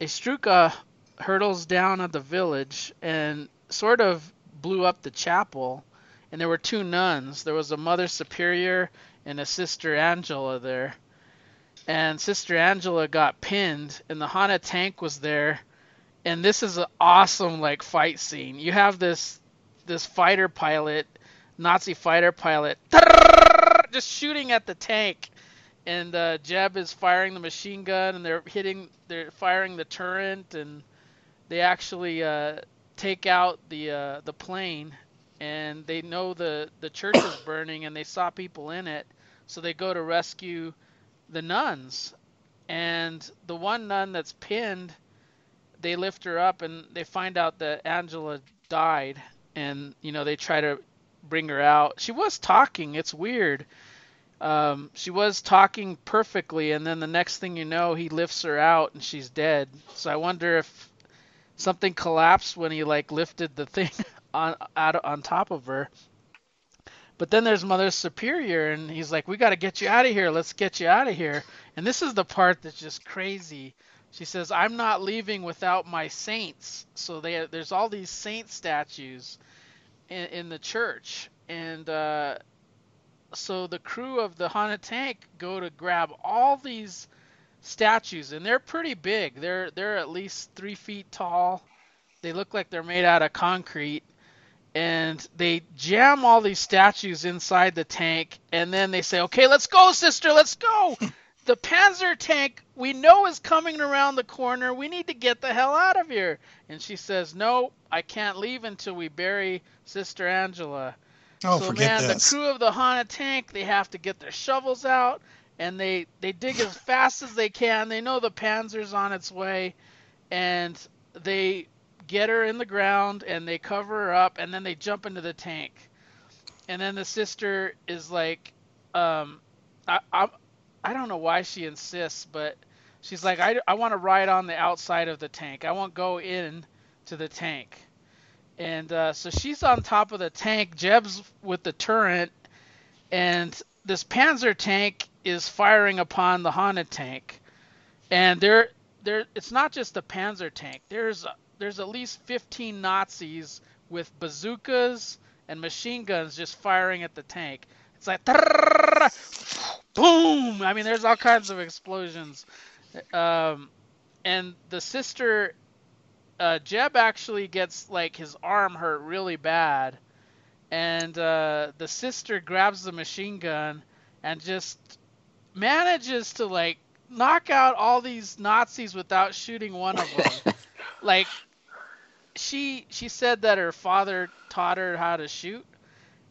A Struka hurtles down at the village and sort of blew up the chapel, and there were two nuns. There was a Mother Superior and a Sister Angela there. And Sister Angela got pinned, and the Hana tank was there. And this is an awesome, like, fight scene. You have this fighter pilot, Nazi fighter pilot, just shooting at the tank. And Jeb is firing the machine gun, and they're firing the turret, and they actually take out the plane. And they know the church is burning, and they saw people in it, so they go to rescue the nuns. And the one nun that's pinned, they lift her up, and they find out that Angela died, and they try to bring her out. She was talking. It's weird. She was talking perfectly, and then the next thing you know, he lifts her out, and she's dead. So I wonder if something collapsed when he lifted the thing on top of her. But then there's Mother Superior, and he's like, "We got to get you out of here. Let's get you out of here." And this is the part that's just crazy. She says, "I'm not leaving without my saints." So there's all these saint statues in the church. And so the crew of the Hana tank go to grab all these statues. And they're pretty big. They're at least 3 feet tall. They look like they're made out of concrete. And they jam all these statues inside the tank. And then they say, "Okay, let's go, sister. Let's go." The Panzer tank we know is coming around the corner. We need to get the hell out of here. And she says, "No, I can't leave until we bury Sister Angela." Oh, so, forget man, this. The crew of the Hana tank, they have to get their shovels out, and they dig as fast as they can. They know the Panzer's on its way, and they get her in the ground, and they cover her up, and then they jump into the tank. And then the sister is like, I don't know why she insists, but she's like, I want to ride on the outside of the tank. I won't go in to the tank. And so she's on top of the tank. Jeb's with the turret. And this Panzer tank is firing upon the Hana tank. And it's not just the Panzer tank. There's at least 15 Nazis with bazookas and machine guns just firing at the tank. It's like... boom! I mean, there's all kinds of explosions. And the sister, Jeb actually gets, his arm hurt really bad. And the sister grabs the machine gun and just manages to, knock out all these Nazis without shooting one of them. She said that her father taught her how to shoot,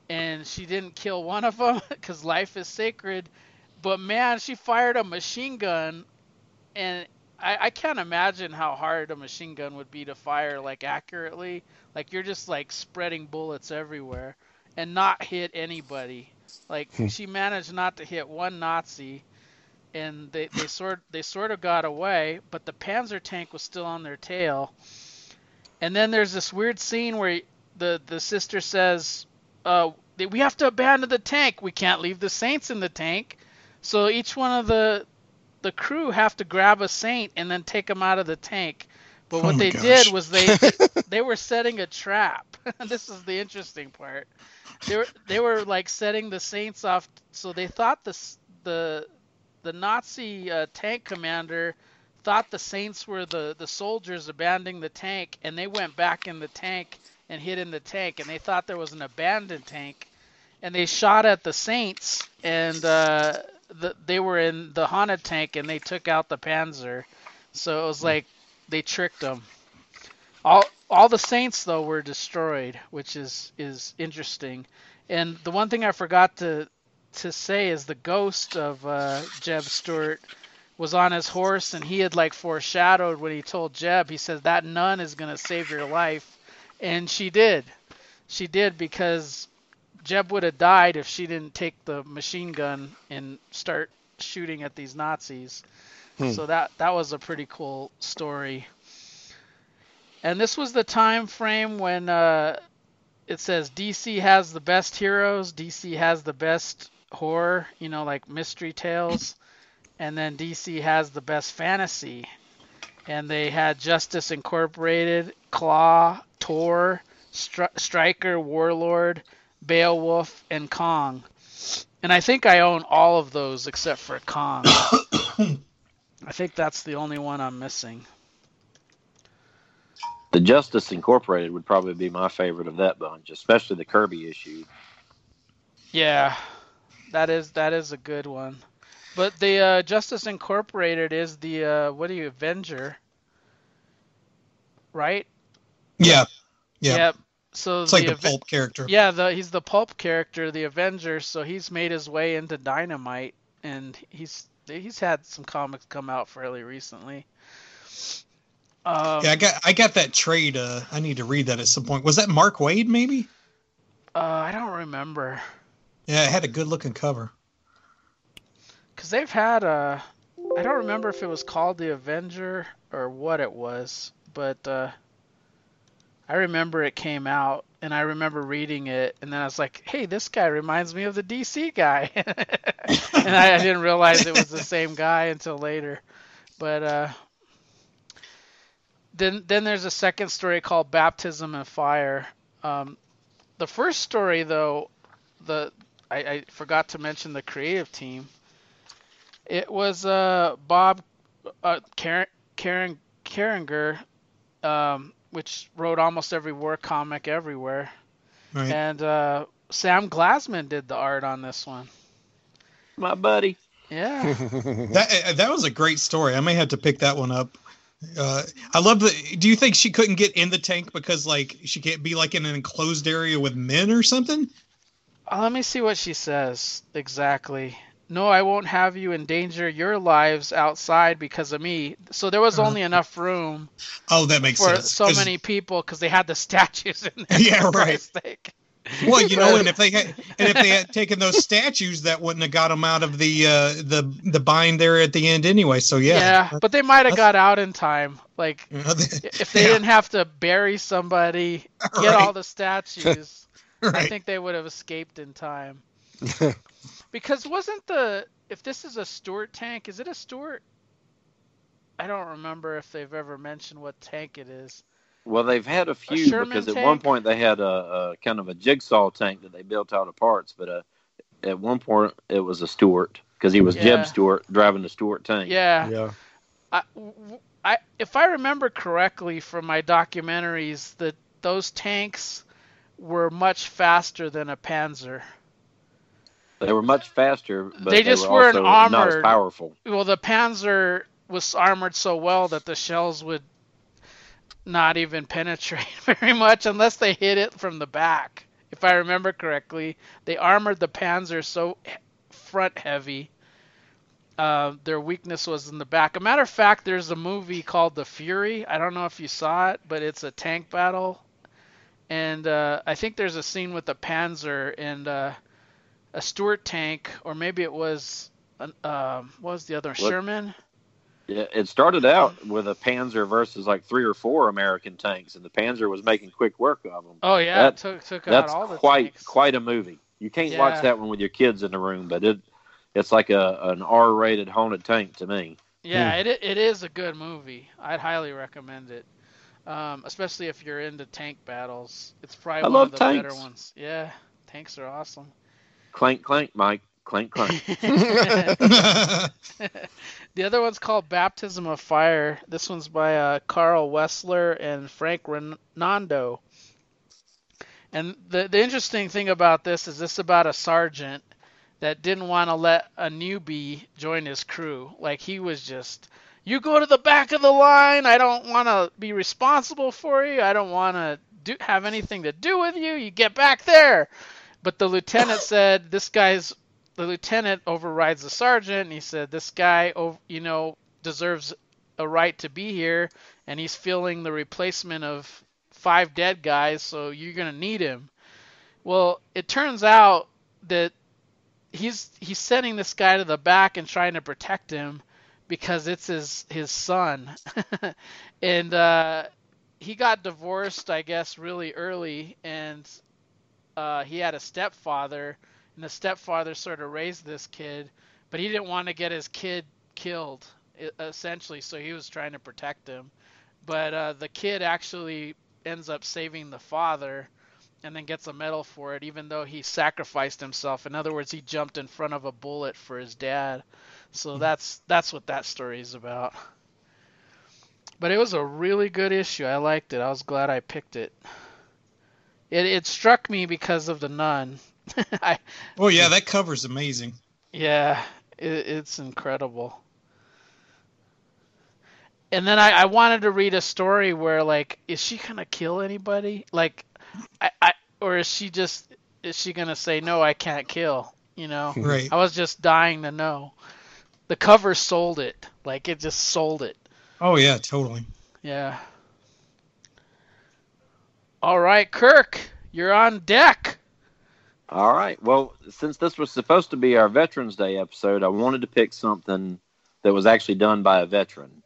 and she didn't kill one of them because life is sacred. But, man, she fired a machine gun, and I can't imagine how hard a machine gun would be to fire, accurately. You're just, spreading bullets everywhere and not hit anybody. She managed not to hit one Nazi, and they sort of got away, but the Panzer tank was still on their tail. And then there's this weird scene where the sister says, "We have to abandon the tank. We can't leave the saints in the tank." So each one of the crew have to grab a saint and then take them out of the tank. But what they did was they were setting a trap. This is the interesting part. They were setting the saints off. So they thought the Nazi tank commander thought the saints were the soldiers abandoning the tank, and they went back in the tank and hid in the tank, and they thought there was an abandoned tank, and they shot at the saints, and they were in the Hana tank, and they took out the Panzer. So it was they tricked them. All the saints, though, were destroyed, which is interesting. And the one thing I forgot to say is the ghost of Jeb Stuart was on his horse, and he had foreshadowed when he told Jeb. He said, "That nun is going to save your life." And she did. She did, because Jeb would have died if she didn't take the machine gun and start shooting at these Nazis. So that was a pretty cool story. And this was the time frame when it says DC has the best heroes, DC has the best horror, mystery tales, and then DC has the best fantasy. And they had Justice Incorporated, Claw, Tor, Striker, Warlord, Beowulf, and Kong. And I think I own all of those except for Kong. I think that's the only one I'm missing. The Justice Incorporated would probably be my favorite of that bunch, especially the Kirby issue. Yeah, that is a good one. But the Justice Incorporated is the Avenger, right? Yeah. Yeah. Yep. So it's like the pulp character. Yeah, he's the pulp character, the Avenger. So he's made his way into Dynamite, and he's had some comics come out fairly recently. Yeah, I got that trade. I need to read that at some point. Was that Mark Waid? Maybe. I don't remember. Yeah, it had a good looking cover. Because they've had I don't remember if it was called the Avenger or what it was, but I remember it came out, and I remember reading it, and then I was like, hey, this guy reminds me of the DC guy. And I didn't realize it was the same guy until later. But then there's a second story called Baptism and Fire. The first story, though, I forgot to mention the creative team. It was Karen Kanigher, which wrote almost every war comic everywhere. Right. And Sam Glanzman did the art on this one. My buddy. Yeah. That was a great story. I may have to pick that one up. I love the... Do you think she couldn't get in the tank because, like, she can't be, like, in an enclosed area with men or something? Let me see what she says exactly. No, I won't have you endanger your lives outside because of me. So there was only enough room. Oh, that makes sense. For so many people because they had the statues in there. Yeah, right. Well, you know, and if they had taken those statues, that wouldn't have got them out of the bind there at the end anyway. So yeah. Yeah, but they might have got out in time. Like if they didn't have to bury somebody, get all the statues, I think they would have escaped in time. Because wasn't if this is a Stuart tank, is it a Stuart? I don't remember if they've ever mentioned what tank it is. Well, they've had a few because at one point they had a kind of a jigsaw tank that they built out of parts. But at one point it was a Stuart because he was Jeb Stuart driving the Stuart tank. Yeah. If I remember correctly from my documentaries, that those tanks were much faster than a Panzer. They were much faster, but they were also armored, not as powerful. Well, the Panzer was armored so well that the shells would not even penetrate very much unless they hit it from the back. If I remember correctly, they armored the Panzer so front heavy. Their weakness was in the back. A matter of fact, there's a movie called The Fury. I don't know if you saw it, but it's a tank battle. And I think there's a scene with the Panzer and... a Stuart tank, or maybe it was what was the other Sherman? Yeah, it started out with a Panzer versus like 3 or 4 American tanks, and the Panzer was making quick work of them. Oh yeah, it took out all the tanks. That's quite a movie. You can't watch that one with your kids in the room, but it's like an R-rated haunted tank to me. Yeah, it is a good movie. I'd highly recommend it, especially if you're into tank battles. It's probably one of the better ones. Yeah, tanks are awesome. Clank, clank, Mike. Clank, clank. The other one's called Baptism of Fire. This one's by Carl Wessler and Frank Renando. And the interesting thing about this is this about a sergeant that didn't want to let a newbie join his crew. Like, he was just, you go to the back of the line. I don't want to be responsible for you. I don't want to have anything to do with you. You get back there. But the lieutenant said, the lieutenant overrides the sergeant, and he said, this guy, deserves a right to be here, and he's feeling the replacement of 5 dead guys, so you're going to need him. Well, it turns out that he's sending this guy to the back and trying to protect him because it's his son. And he got divorced, I guess, really early, and... he had a stepfather, and the stepfather sort of raised this kid, but he didn't want to get his kid killed, essentially, so he was trying to protect him. But the kid actually ends up saving the father and then gets a medal for it, even though he sacrificed himself. In other words, he jumped in front of a bullet for his dad. So that's what that story is about. But it was a really good issue. I liked it. I was glad I picked it. It struck me because of the nun. Oh, yeah, that cover's amazing. Yeah, it's incredible. And then I wanted to read a story where, like, is she going to kill anybody? Like, or is she going to say, no, I can't kill? You know? Right. I was just dying to know. The cover sold it. Like, it just sold it. Oh, yeah, totally. Yeah. All right, Kirk, you're on deck. All right. Well, since this was supposed to be our Veterans Day episode, I wanted to pick something that was actually done by a veteran.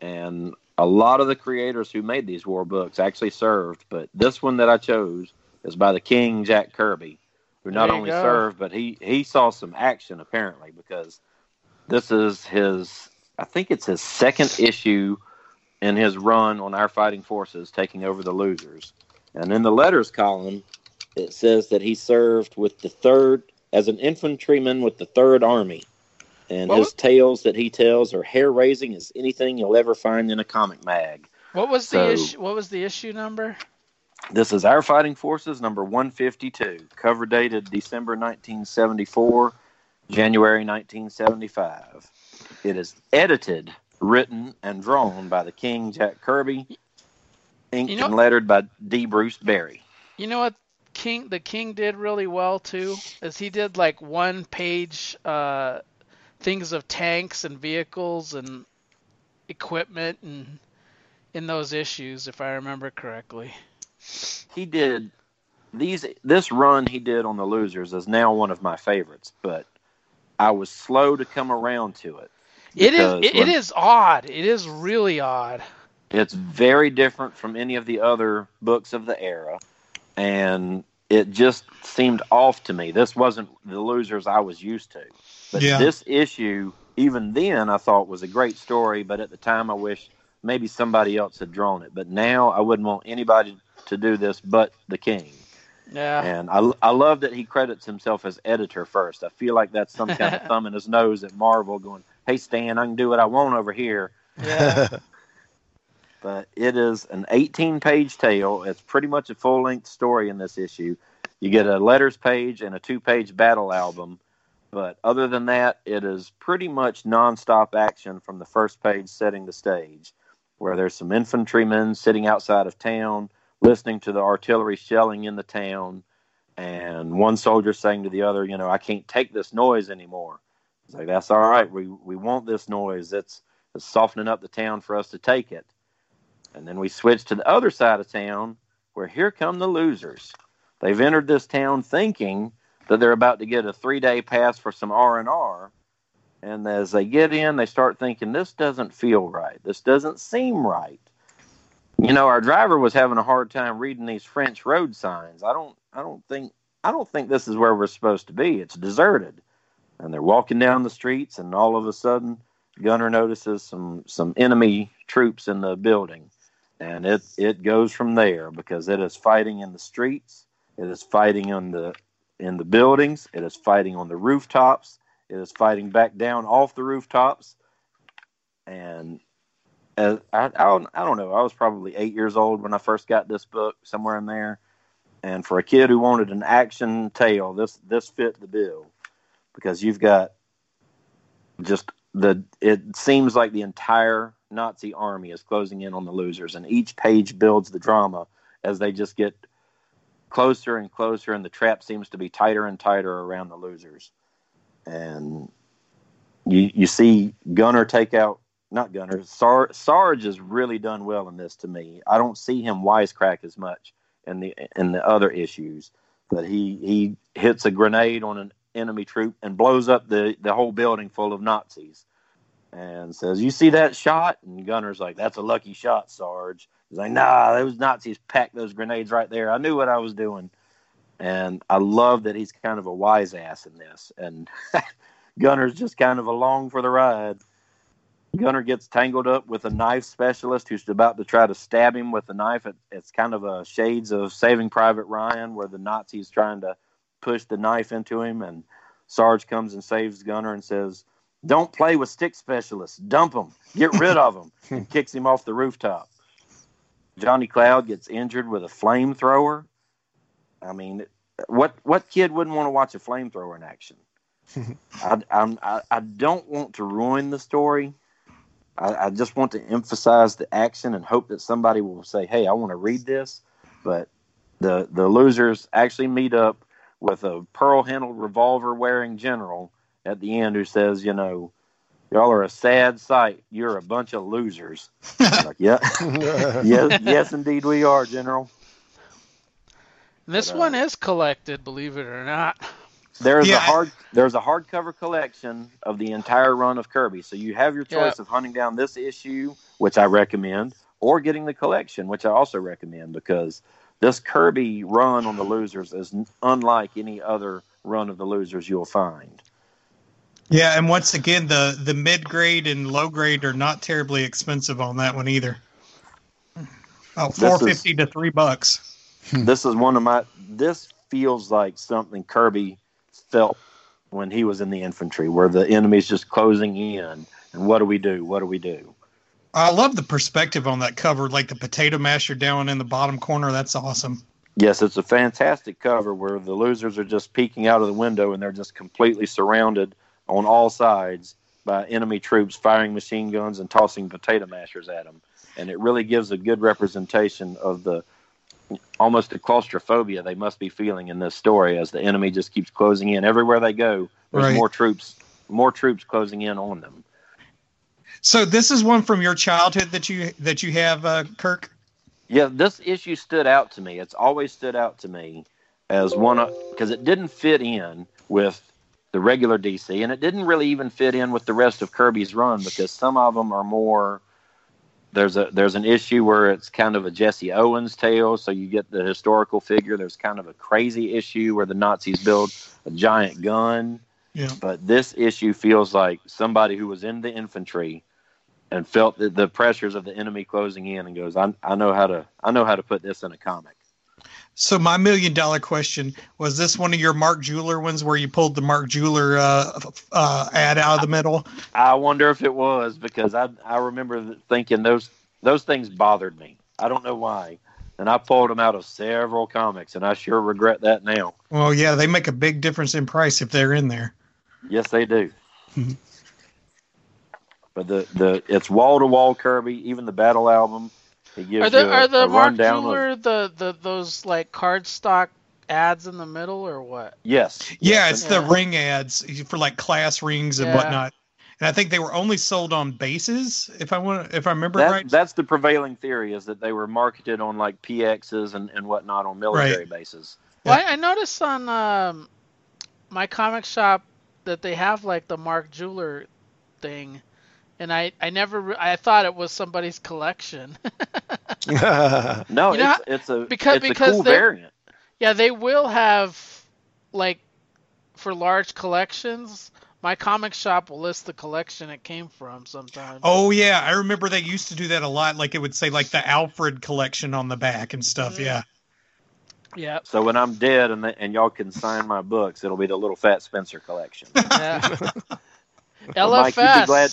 And a lot of the creators who made these war books actually served, but this one that I chose is by the King, Jack Kirby, who not only served, but he saw some action, apparently, because this is his... I think it's his second issue in his run on Our Fighting Forces, taking over the losers. And in the letters column, it says that he served with the 3rd, as an infantryman with the 3rd Army. And his tales that he tells are hair-raising as anything you'll ever find in a comic mag. What was the issue number? This is Our Fighting Forces, number 152. Cover dated December 1974, January 1975. It is edited, written, and drawn by the King, Jack Kirby, inked and lettered by D. Bruce Berry. You know what the King did really well, too? Is he did, like, one-page things of tanks and vehicles and equipment and in those issues, if I remember correctly. He did... This run he did on the losers is now one of my favorites, but I was slow to come around to it. It is odd. It is really odd. It's very different from any of the other books of the era, and it just seemed off to me. This wasn't the losers I was used to. But this issue, even then, I thought was a great story, but at the time I wish maybe somebody else had drawn it. But now I wouldn't want anybody to do this but the King. Yeah, and I love that he credits himself as editor first. I feel like that's some kind of thumb in his nose at Marvel going, hey, Stan, I can do what I want over here. Yeah. But it is an 18-page tale. It's pretty much a full-length story in this issue. You get a letters page and a 2-page battle album. But other than that, it is pretty much nonstop action from the first page setting the stage, where there's some infantrymen sitting outside of town, listening to the artillery shelling in the town, and one soldier saying to the other, you know, I can't take this noise anymore. It's like, that's all right. We want this noise. It's softening up the town for us to take it. And then we switch to the other side of town, where here come the losers. They've entered this town thinking that they're about to get a 3-day pass for some R&R. And as they get in, they start thinking, this doesn't feel right. This doesn't seem right. You know, our driver was having a hard time reading these French road signs. I don't think this is where we're supposed to be. It's deserted. And they're walking down the streets, and all of a sudden, Gunner notices some enemy troops in the building. And it goes from there, because it is fighting in the streets. It is fighting in the buildings. It is fighting on the rooftops. It is fighting back down off the rooftops. And I don't know. I was probably 8 years old when I first got this book, somewhere in there. And for a kid who wanted an action tale, this fit the bill, because you've got just it seems like the entire Nazi army is closing in on the losers, and each page builds the drama as they just get closer and closer, and the trap seems to be tighter and tighter around the losers. And you see Gunner take out... Not Gunner. Sarge is really done well in this to me. I don't see him wisecrack as much in the other issues, but he hits a grenade on an enemy troop and blows up the whole building full of Nazis, and says, "You see that shot?" And Gunner's like, "That's a lucky shot, Sarge." He's like, "Nah, those Nazis packed those grenades right there. I knew what I was doing." And I love that he's kind of a wise ass in this, and Gunner's just kind of along for the ride. Gunner gets tangled up with a knife specialist who's about to try to stab him with a knife. It's kind of a shades of Saving Private Ryan, where the Nazi's trying to push the knife into him, and Sarge comes and saves Gunner and says, "Don't play with stick specialists. Dump them. Get rid of them," and kicks him off the rooftop. Johnny Cloud gets injured with a flamethrower. I mean, what kid wouldn't want to watch a flamethrower in action? I don't want to ruin the story. I just want to emphasize the action and hope that somebody will say, "Hey, I want to read this." But the losers actually meet up with a pearl-handled revolver-wearing general at the end who says, "Y'all are a sad sight. You're a bunch of losers." I'm like, yeah. yes, indeed we are, General. This one is collected, believe it or not. There's a hardcover collection of the entire run of Kirby. So you have your choice of hunting down this issue, which I recommend, or getting the collection, which I also recommend, because this Kirby run on the losers is unlike any other run of the losers you'll find. Yeah, and once again, the mid-grade and low-grade are not terribly expensive on that one either. About $4.50 to $3. This is one of my... This feels like something Kirby felt when he was in the infantry, where the enemy's just closing in, and what do we do? I love the perspective on that cover, like the potato masher down in the bottom corner. That's awesome. Yes, it's a fantastic cover where the losers are just peeking out of the window, and they're just completely surrounded on all sides by enemy troops firing machine guns and tossing potato mashers at them. And it really gives a good representation of almost the claustrophobia they must be feeling in this story, as the enemy just keeps closing in everywhere they go. There's more troops closing in on them. So this is one from your childhood that you have, Kirk? Yeah, this issue stood out to me. It's always stood out to me as one of, because it didn't fit in with the regular DC, and it didn't really even fit in with the rest of Kirby's run, because some of them are more... There's an issue where it's kind of a Jesse Owens tale, so you get the historical figure. There's kind of a crazy issue where the Nazis build a giant gun. Yeah. But this issue feels like somebody who was in the infantry and felt the pressures of the enemy closing in and goes, I know how to put this in a comic. So my $1 million question, was this one of your Mark Jewler ones where you pulled the Mark Jewler ad out of the middle? I wonder if it was, because I remember thinking those things bothered me. I don't know why. And I pulled them out of several comics, and I sure regret that now. Well, yeah, they make a big difference in price if they're in there. Yes, they do. But it's wall-to-wall Kirby, even the battle album. Are the Mark Jewler those like cardstock ads in the middle, or what? Yes. Yeah, it's the ring ads for like class rings and whatnot. And I think they were only sold on bases, if I remember right. That's the prevailing theory, is that they were marketed on like PXs and whatnot on military bases. Well, yeah. I noticed on my comic shop that they have like the Mark Jewler thing. And I thought it was somebody's collection. No, it's a cool variant. Yeah, they will have, like, for large collections, my comic shop will list the collection it came from sometimes. Oh, yeah. I remember they used to do that a lot. Like, it would say, like, the Alfred collection on the back and stuff, yeah. Yeah. So when I'm dead and y'all can sign my books, it'll be the Little Fat Spencer collection. Yeah. LFS. Mike,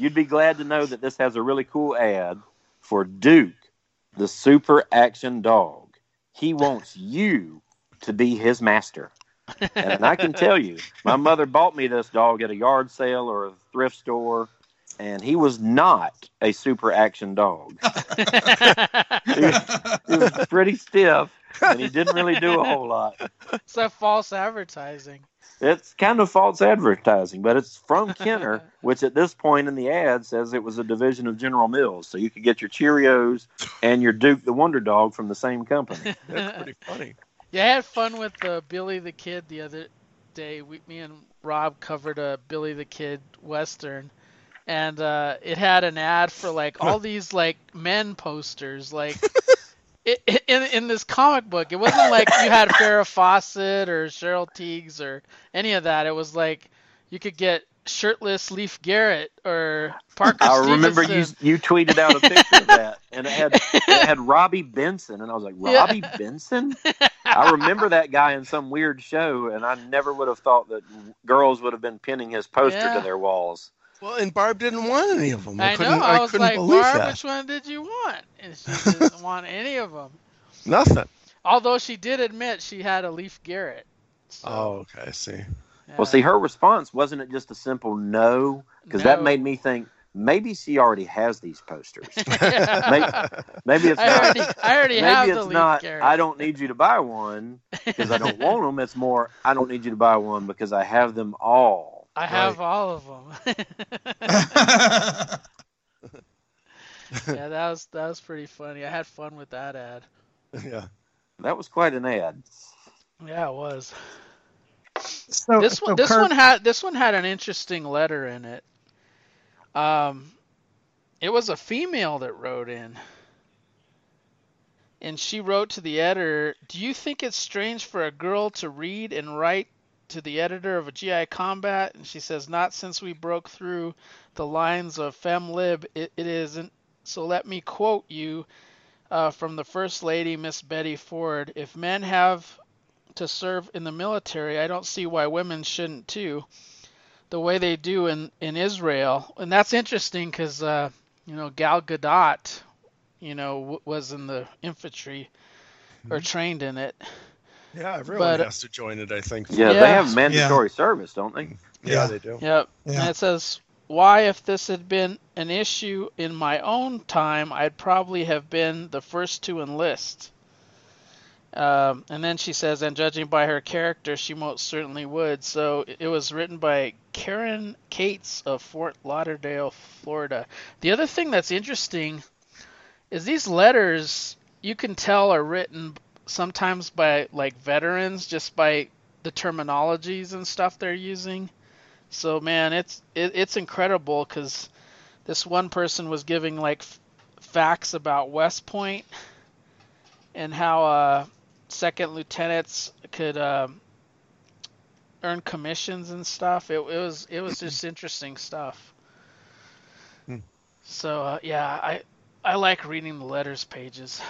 you'd be glad to know that this has a really cool ad for Duke, the super action dog. He wants you to be his master. And I can tell you, my mother bought me this dog at a yard sale or a thrift store, and he was not a super action dog. He was pretty stiff, and he didn't really do a whole lot. It's that false advertising. It's kind of false advertising, but it's from Kenner, which at this point in the ad says it was a division of General Mills. So you could get your Cheerios and your Duke the Wonder Dog from the same company. That's pretty funny. Yeah, I had fun with Billy the Kid the other day. Me and Rob covered a Billy the Kid Western, and it had an ad for like all these like men posters, like. In this comic book, it wasn't like you had Farrah Fawcett or Cheryl Tiegs or any of that. It was like you could get shirtless Leif Garrett or Parker Stevenson. I remember you tweeted out a picture of that, and it had Robbie Benson, and I was like, Robbie Benson? I remember that guy in some weird show, and I never would have thought that girls would have been pinning his poster to their walls. Well, and Barb didn't want any of them. I was like, Barb, which one did you want? And she didn't want any of them. Nothing. Although she did admit she had a Leif Garrett. So. Oh, okay, I see. Yeah. Well, see, her response, wasn't it just a simple no? Because that made me think, maybe she already has these posters. maybe it's not. I already have the Leif Garrett. I don't need you to buy one because I don't want them. It's more, I don't need you to buy one because I have them all. I have all of them. Yeah, that was pretty funny. I had fun with that ad. Yeah, that was quite an ad. Yeah, it was. So this one had an interesting letter in it. It was a female that wrote in, and she wrote to the editor, "Do you think it's strange for a girl to read and write to the editor of a GI Combat?" And she says, "Not since we broke through the lines of FemLib, it isn't. So let me quote you from the First Lady, Miss Betty Ford. If men have to serve in the military, I don't see why women shouldn't too, the way they do in Israel." And that's interesting because, Gal Gadot, was in the infantry or trained in it. Yeah, everyone has to join it, I think. Yeah, they have mandatory service, don't they? Yeah, they do. Yep. Yeah. And it says, "Why, if this had been an issue in my own time, I'd probably have been the first to enlist." And then she says, "And judging by her character, she most certainly would." So it was written by Karen Cates of Fort Lauderdale, Florida. The other thing that's interesting is these letters, you can tell, are written sometimes by veterans just by the terminologies and stuff they're using. So man, it's incredible, because this one person was giving facts about West Point and how second lieutenants could earn commissions and stuff. It was just interesting stuff. So I like reading the letters pages.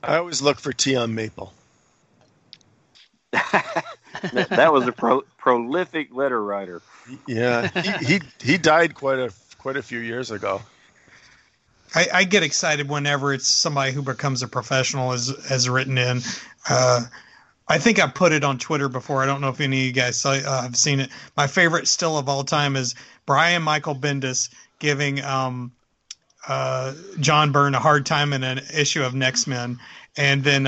I always look for tea on maple. That was a prolific letter writer. Yeah, he died quite a few years ago. I get excited whenever it's somebody who becomes a professional as written in. I think I put it on Twitter before. I don't know if any of you guys have seen it. My favorite still of all time is Brian Michael Bendis giving John Byrne a hard time in an issue of Next Men, and then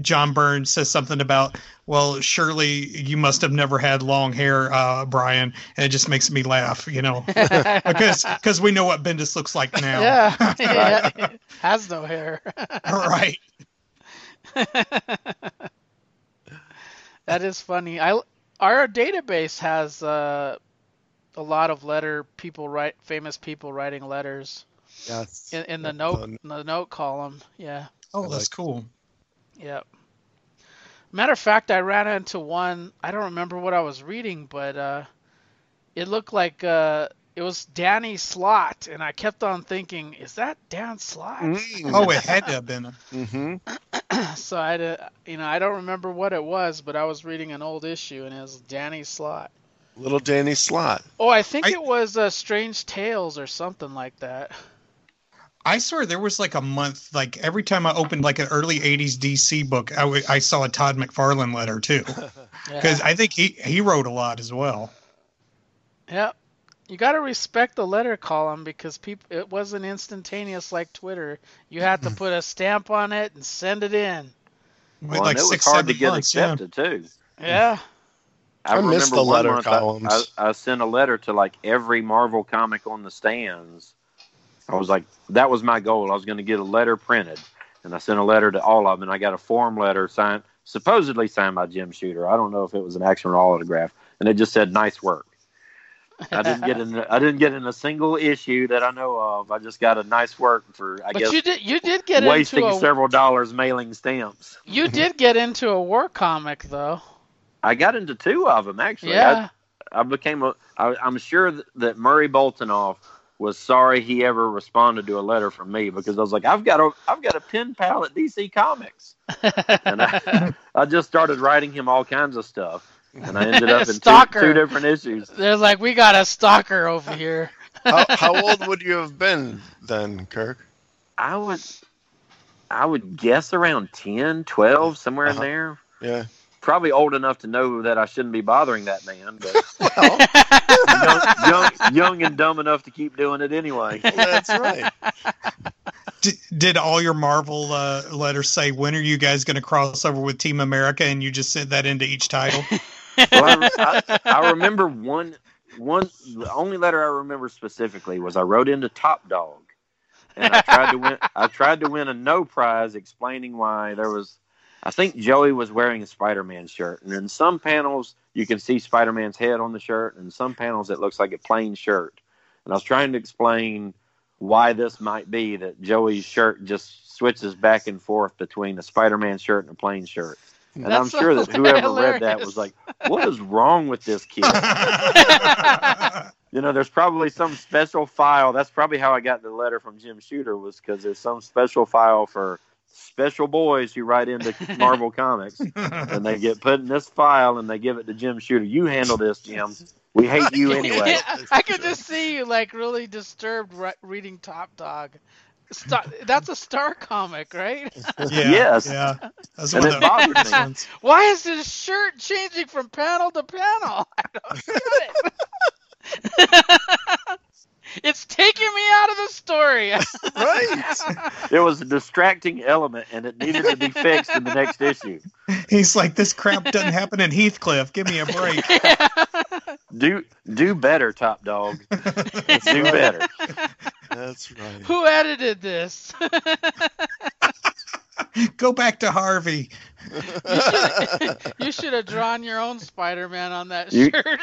John Byrne says something about, "Well, surely you must have never had long hair, Brian," and it just makes me laugh, because we know what Bendis looks like now. Yeah, right. Has no hair. Right. That is funny. Our database has a lot of famous people writing letters. Yes. In the note column, yeah. Oh, that's cool. Yep. Matter of fact, I ran into one. I don't remember what I was reading, but it looked like it was Danny Slott, and I kept on thinking, "Is that Dan Slott?" Oh, it had to have been. Mm-hmm. So I don't remember what it was, but I was reading an old issue, and it was Danny Slott. Little Danny Slott. Oh, I think it was Strange Tales or something like that. I swear there was a month, every time I opened an early 80s DC book, I saw a Todd McFarlane letter too. Because I think he wrote a lot as well. Yeah. You got to respect the letter column, because it wasn't instantaneous like Twitter. You had to put a stamp on it and send it in. Well, it was hard to get accepted too. Yeah. I missed the letter columns. I sent a letter to every Marvel comic on the stands. I was like, that was my goal. I was going to get a letter printed, and I sent a letter to all of them. And I got a form letter supposedly signed by Jim Shooter. I don't know if it was an actual autograph, and it just said, "Nice work." I didn't get in a single issue that I know of. I just got a "nice work" for. I guess you did get wasting several dollars mailing stamps. You did get into a war comic though. I got into two of them, actually. Yeah. I'm sure that Murray Boltanoff was sorry he ever responded to a letter from me, because I was like, I've got a pen pal at DC Comics. And I just started writing him all kinds of stuff. And I ended up in two different issues. They're like, we got a stalker over here. How old would you have been then, Kirk? I would guess around 10, 12, somewhere in there. Yeah. Probably old enough to know that I shouldn't be bothering that man, but young and dumb enough to keep doing it anyway. That's right. Did all your Marvel letters say, when are you guys going to cross over with Team America, and you just sent that into each title? Well, I remember one. The only letter I remember specifically was I wrote into Top Dog, and I tried to win a no prize explaining why there was. I think Joey was wearing a Spider-Man shirt, and in some panels you can see Spider-Man's head on the shirt, and in some panels it looks like a plain shirt. And I was trying to explain why this might be, that Joey's shirt just switches back and forth between a Spider-Man shirt and a plain shirt. And that's I'm sure that whoever read that was like, what is wrong with this kid? You know, there's probably some special file. That's probably how I got the letter from Jim Shooter, was because there's some special file for special boys who write into Marvel Comics, and they get put in this file and they give it to Jim Shooter. You handle this, Jim. We hate you anyway. Yeah, I could just see you like really disturbed reading Top Dog. That's a Star comic, right? Yeah, yes. Yeah. That's and it bothered me. Why is this shirt changing from panel to panel? I don't get it. It's taking me out of the story. Right. It was a distracting element, and it needed to be fixed in the next issue. He's like, this crap doesn't happen in Heathcliff. Give me a break. Yeah. Do better, Top Dog. Do better. That's right. Who edited this? Go back to Harvey. You should have drawn your own Spider-Man on that shirt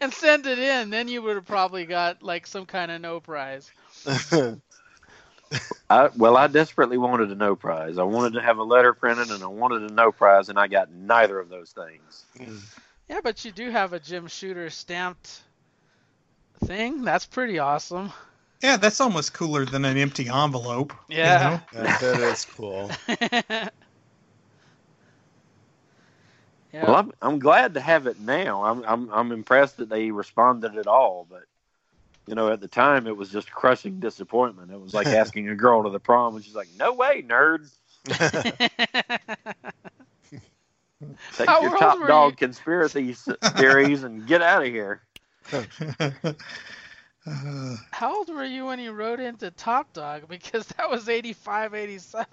and sent it in. Then you would have probably got like some kind of no prize. I desperately wanted a no prize. I wanted to have a letter printed, and I wanted a no prize, and I got neither of those things. Yeah, but you do have a Jim Shooter stamped thing. That's pretty awesome. Yeah, that's almost cooler than an empty envelope. Yeah. You know? That is cool. Yeah. Well, I'm glad to have it now. I'm impressed that they responded at all, but you know, at the time it was just crushing disappointment. It was like asking a girl to the prom and she's like, "No way, nerd." Take your Top Dog conspiracy theories and get out of here. How old were you when you rode into Top Dog? Because that was 85, 87.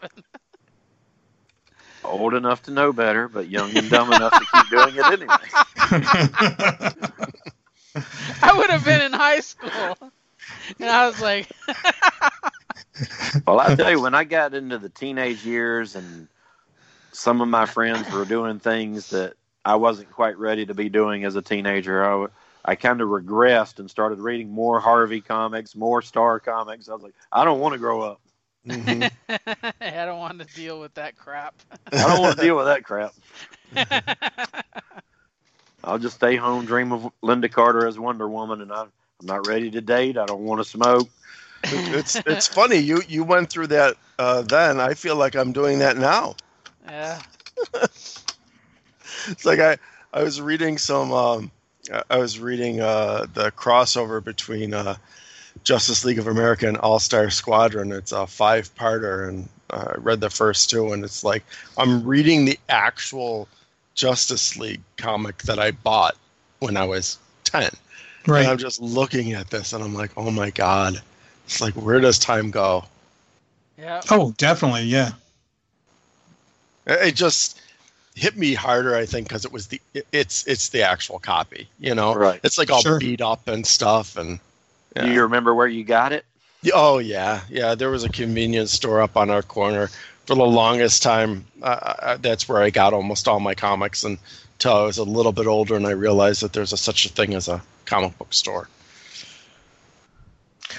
Old enough to know better, but young and dumb enough to keep doing it anyway. I would have been in high school. And I was like... Well, I tell you, when I got into the teenage years and some of my friends were doing things that I wasn't quite ready to be doing as a teenager, I kind of regressed and started reading more Harvey comics, more Star comics. I was like, I don't want to grow up. Mm-hmm. I don't want to deal with that crap. I don't want to deal with that crap. I'll just stay home, dream of Linda Carter as Wonder Woman, and I'm not ready to date. I don't want to smoke. It's funny. You went through that then. I feel like I'm doing that now. Yeah. It's like I was reading some... I was reading the crossover between Justice League of America and All-Star Squadron. It's a 5-parter, and I read the first two, and it's like I'm reading the actual Justice League comic that I bought when I was 10. Right. And I'm just looking at this, and I'm like, oh, my God. It's like, where does time go? Yeah. Oh, definitely, yeah. It just... hit me harder, I think, because it was it's the actual copy, you know. Right. It's like all beat up and stuff. And yeah. Do you remember where you got it? Oh yeah. There was a convenience store up on our corner for the longest time. That's where I got almost all my comics until I was a little bit older and I realized that there's such a thing as a comic book store.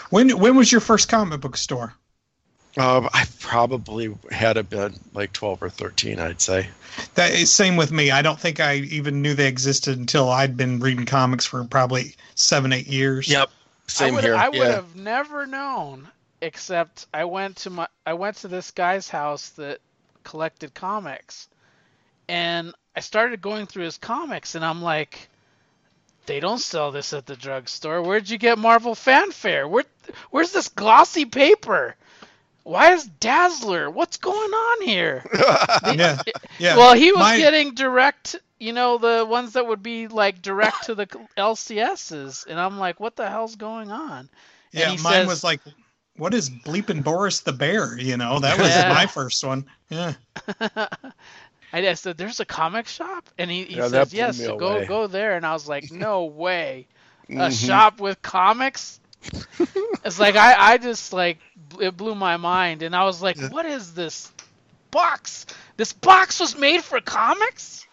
When was your first comic book store? I probably had it been like 12 or 13, I'd say. That is, same with me. I don't think I even knew they existed until I'd been reading comics for probably 7-8 years. Yep. Same here. I would have never known, except I went to this guy's house that collected comics, and I started going through his comics, and I'm like, they don't sell this at the drugstore. Where'd you get Marvel Fanfare? Where's this glossy paper? Why is Dazzler? What's going on here? Well, he was getting direct, the ones that would be like direct to the LCSs. And I'm like, what the hell's going on? Yeah, and mine was like, what is Bleepin' Boris the Bear? That was my first one. Yeah. I said, there's a comic shop? And he says, yes, so go there. And I was like, no way. A shop with comics? It's like I just like it blew my mind, and I was like, "What is this box? This box was made for comics?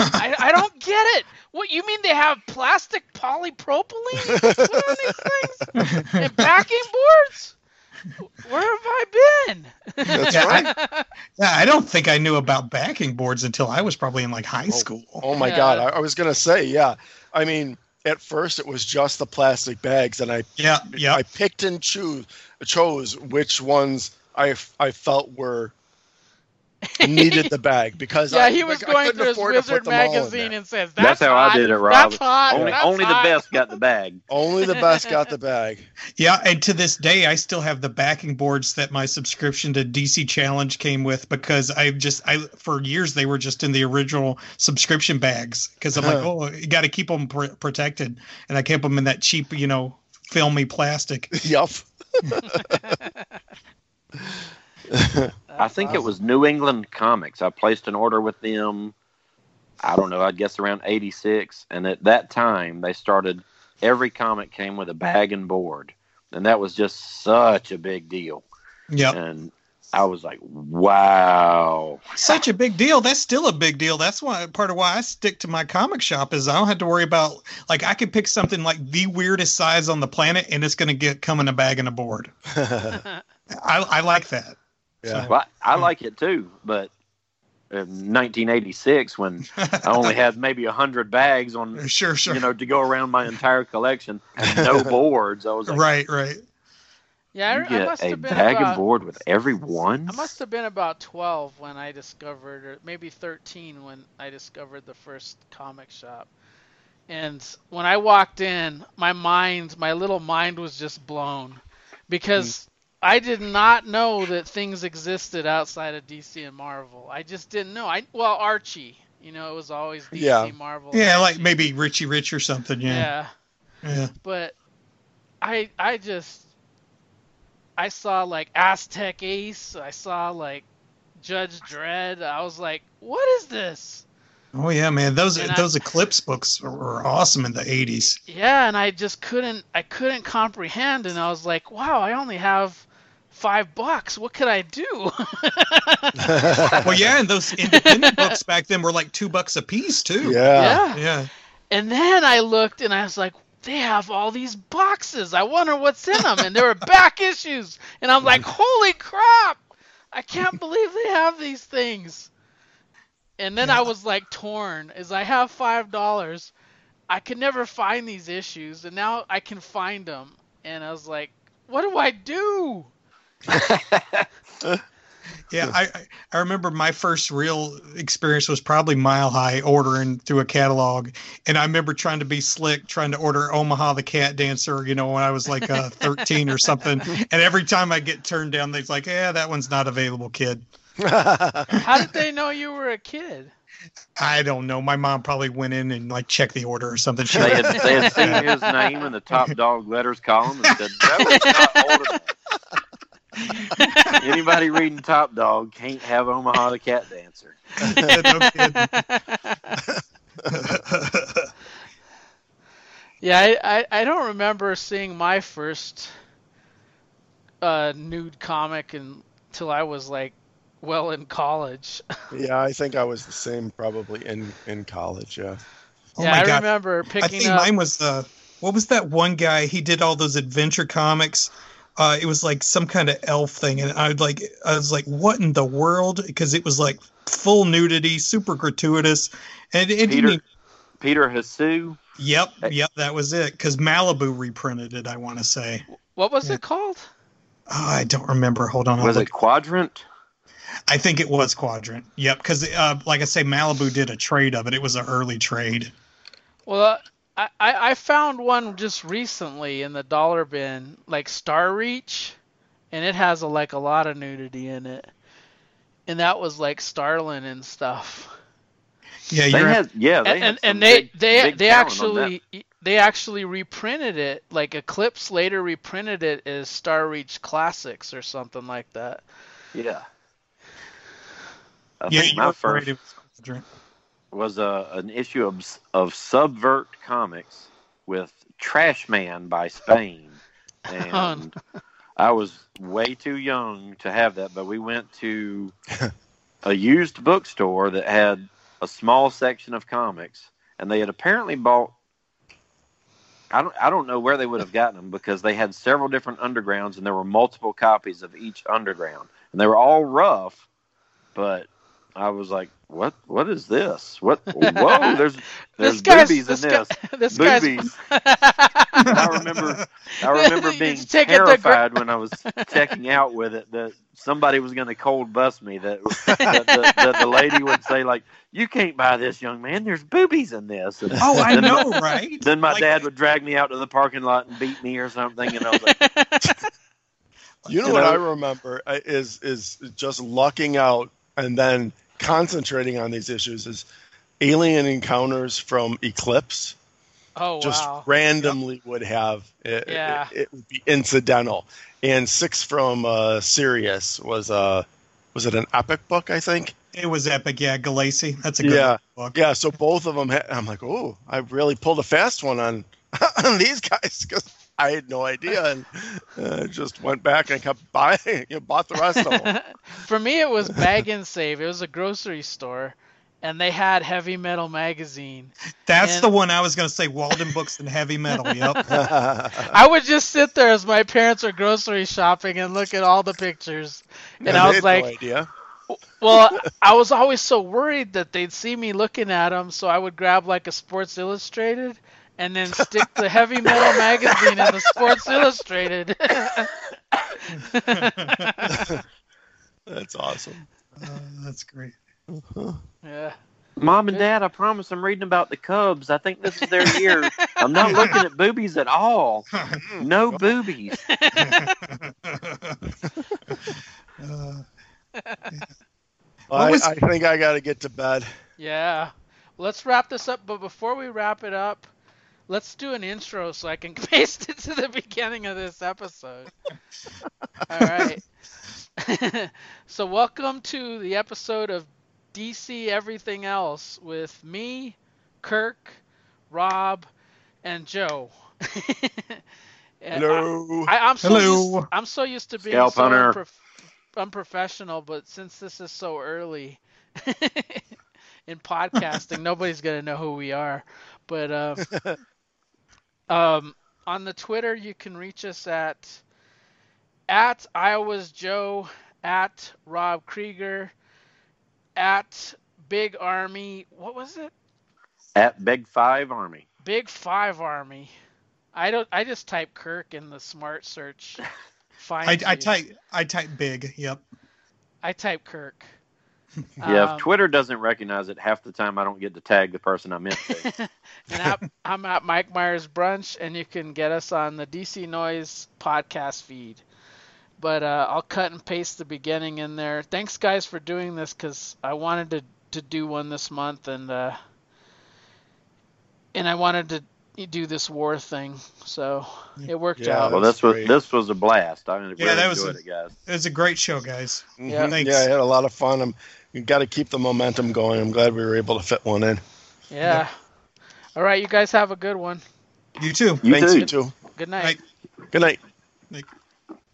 I don't get it. What you mean they have plastic polypropylene? What are these things? And backing boards? Where have I been?" That's right. Yeah, I don't think I knew about backing boards until I was probably in like high school. Oh my God, I was gonna say, yeah. I mean, at first, it was just the plastic bags, and I picked and chose which ones I felt were needed the bag, because he was going through his Wizard magazine and says, that's how hot. I did it, Rob. Only the best got the bag. Only the best got the bag. Yeah, and to this day, I still have the backing boards that my subscription to DC Challenge came with, because for years they were just in the original subscription bags, because I'm like, you got to keep them protected, and I kept them in that cheap, filmy plastic. Yup. I think it was New England Comics. I placed an order with them, I don't know, I guess around 86. And at that time, they started, every comic came with a bag and board. And that was just such a big deal. Yeah. And I was like, wow. Such a big deal. That's still a big deal. That's why part of why I stick to my comic shop is I don't have to worry about, like, I could pick something like the weirdest size on the planet, and it's going to come in a bag and a board. I like that. Yeah, well, I like it too, but in 1986, when I only had maybe 100 bags on, sure. To go around my entire collection, and no boards, I was like, right. Yeah, I must have been bag and board with everyone. I must have been about 12 when I discovered, or maybe 13 when I discovered the first comic shop. And when I walked in, my little mind was just blown, because I did not know that things existed outside of DC and Marvel. I just didn't know. Well, Archie, it was always DC, Marvel. Yeah, Archie. Like maybe Richie Rich or something. Yeah. But I saw like Aztec Ace. I saw like Judge Dredd. I was like, what is this? Oh yeah, man. Those Eclipse books were awesome in the 80s. Yeah, and I just couldn't comprehend, and I was like, wow, I only have $5. What could I do? Well, yeah, and those independent books back then were like $2 a piece too. Yeah. And then I looked, and I was like, they have all these boxes. I wonder what's in them. And there were back issues, and I'm like, holy crap! I can't believe they have these things. And then I was like torn. Is I have $5. I could never find these issues, and now I can find them. And I was like, what do I do? Yeah, I remember my first real experience was probably Mile High, ordering through a catalog. And I remember trying to be slick, trying to order Omaha the Cat Dancer, when I was like 13 or something. And every time I get turned down, they're like, yeah, that one's not available, kid. How did they know you were a kid? I don't know. My mom probably went in and like checked the order or something. They had seen his name in the Top Dog letters column and said, that was not ordered. Anybody reading Top Dog can't have Omaha the Cat Dancer. Yeah, I don't remember seeing my first nude comic until I was like well in college. Yeah, I think I was the same probably in college. Yeah. Oh yeah, my God. I remember picking up. I think mine was what was that one guy? He did all those adventure comics. It was like some kind of elf thing, and I was like, what in the world? Because it was like full nudity, super gratuitous, and Peter Hsu. Yep, that was it. Because Malibu reprinted it, I want to say. What was it called? Oh, I don't remember. Hold on. Was it Quadrant? I think it was Quadrant. Yep, because like I say, Malibu did a trade of it. It was an early trade. Well. I found one just recently in the dollar bin, like Star Reach, and it has a lot of nudity in it, and that was like Starlin and stuff. Yeah, they actually reprinted it. Like Eclipse later reprinted it as Star Reach Classics or something like that. Yeah. I think my first was an issue of Subvert Comics with Trash Man by Spain. And I was way too young to have that, but we went to a used bookstore that had a small section of comics, and they had apparently bought, I don't know where they would have gotten them, because they had several different undergrounds, and there were multiple copies of each underground. And they were all rough, but I was like, what is this? Whoa, there's boobies in this. This boobies. I remember being terrified when I was checking out with it that somebody was going to cold bust me, that the lady would say, like, you can't buy this, young man, there's boobies in this. And I know, right? Then my dad would drag me out to the parking lot and beat me or something, and I was like... You know what I remember is just lucking out and then concentrating on these issues is Alien Encounters from Eclipse. Oh, just wow. Randomly would have it, yeah. It would be incidental. And Six from Sirius was it an epic book? I think it was epic. Yeah, Galassi. That's a good book. Yeah, so both of them. I'm like, oh, I really pulled a fast one on these guys because I had no idea, and just went back and kept buying. Bought the rest of them. For me, it was Bag and Save. It was a grocery store, and they had Heavy Metal Magazine. That's the one I was going to say, Walden Books and Heavy Metal, yep. I would just sit there as my parents were grocery shopping and look at all the pictures, and I was like... No idea. Well, I was always so worried that they'd see me looking at them, so I would grab like a Sports Illustrated... And then stick the Heavy Metal Magazine in the Sports Illustrated. That's awesome. That's great. Uh-huh. Yeah. Mom and Dad, I promise I'm reading about the Cubs. I think this is their year. I'm not looking at boobies at all. No boobies. I think I got to get to bed. Yeah. Let's wrap this up. But before we wrap it up, let's do an intro so I can paste it to the beginning of this episode. All right. So welcome to the episode of DC Everything Else with me, Kirk, Rob, and Joe. And hello. I'm so used to being unprofessional, but since this is so early in podcasting, nobody's going to know who we are. But... on the Twitter, you can reach us at Iowa's Joe, at Rob Krieger, at Big Army. What was it? At Big Five Army. Big Five Army. I just type Kirk in the smart search. I type Big. Yep. I type Kirk. Yeah, if Twitter doesn't recognize it, half the time I don't get to tag the person I meant to. And I'm at Mike Myers Brunch, and you can get us on the DC Noise podcast feed. But I'll cut and paste the beginning in there. Thanks, guys, for doing this, because I wanted to do one this month, and I wanted to do this war thing, so it worked out. Well, this was a blast. I really enjoyed it, guys. It was a great show, guys. Yeah, thanks. Yeah, I had a lot of fun. You got to keep the momentum going. I'm glad we were able to fit one in. Yeah. All right, you guys have a good one. You too. Thanks, you too. Good night. Good night.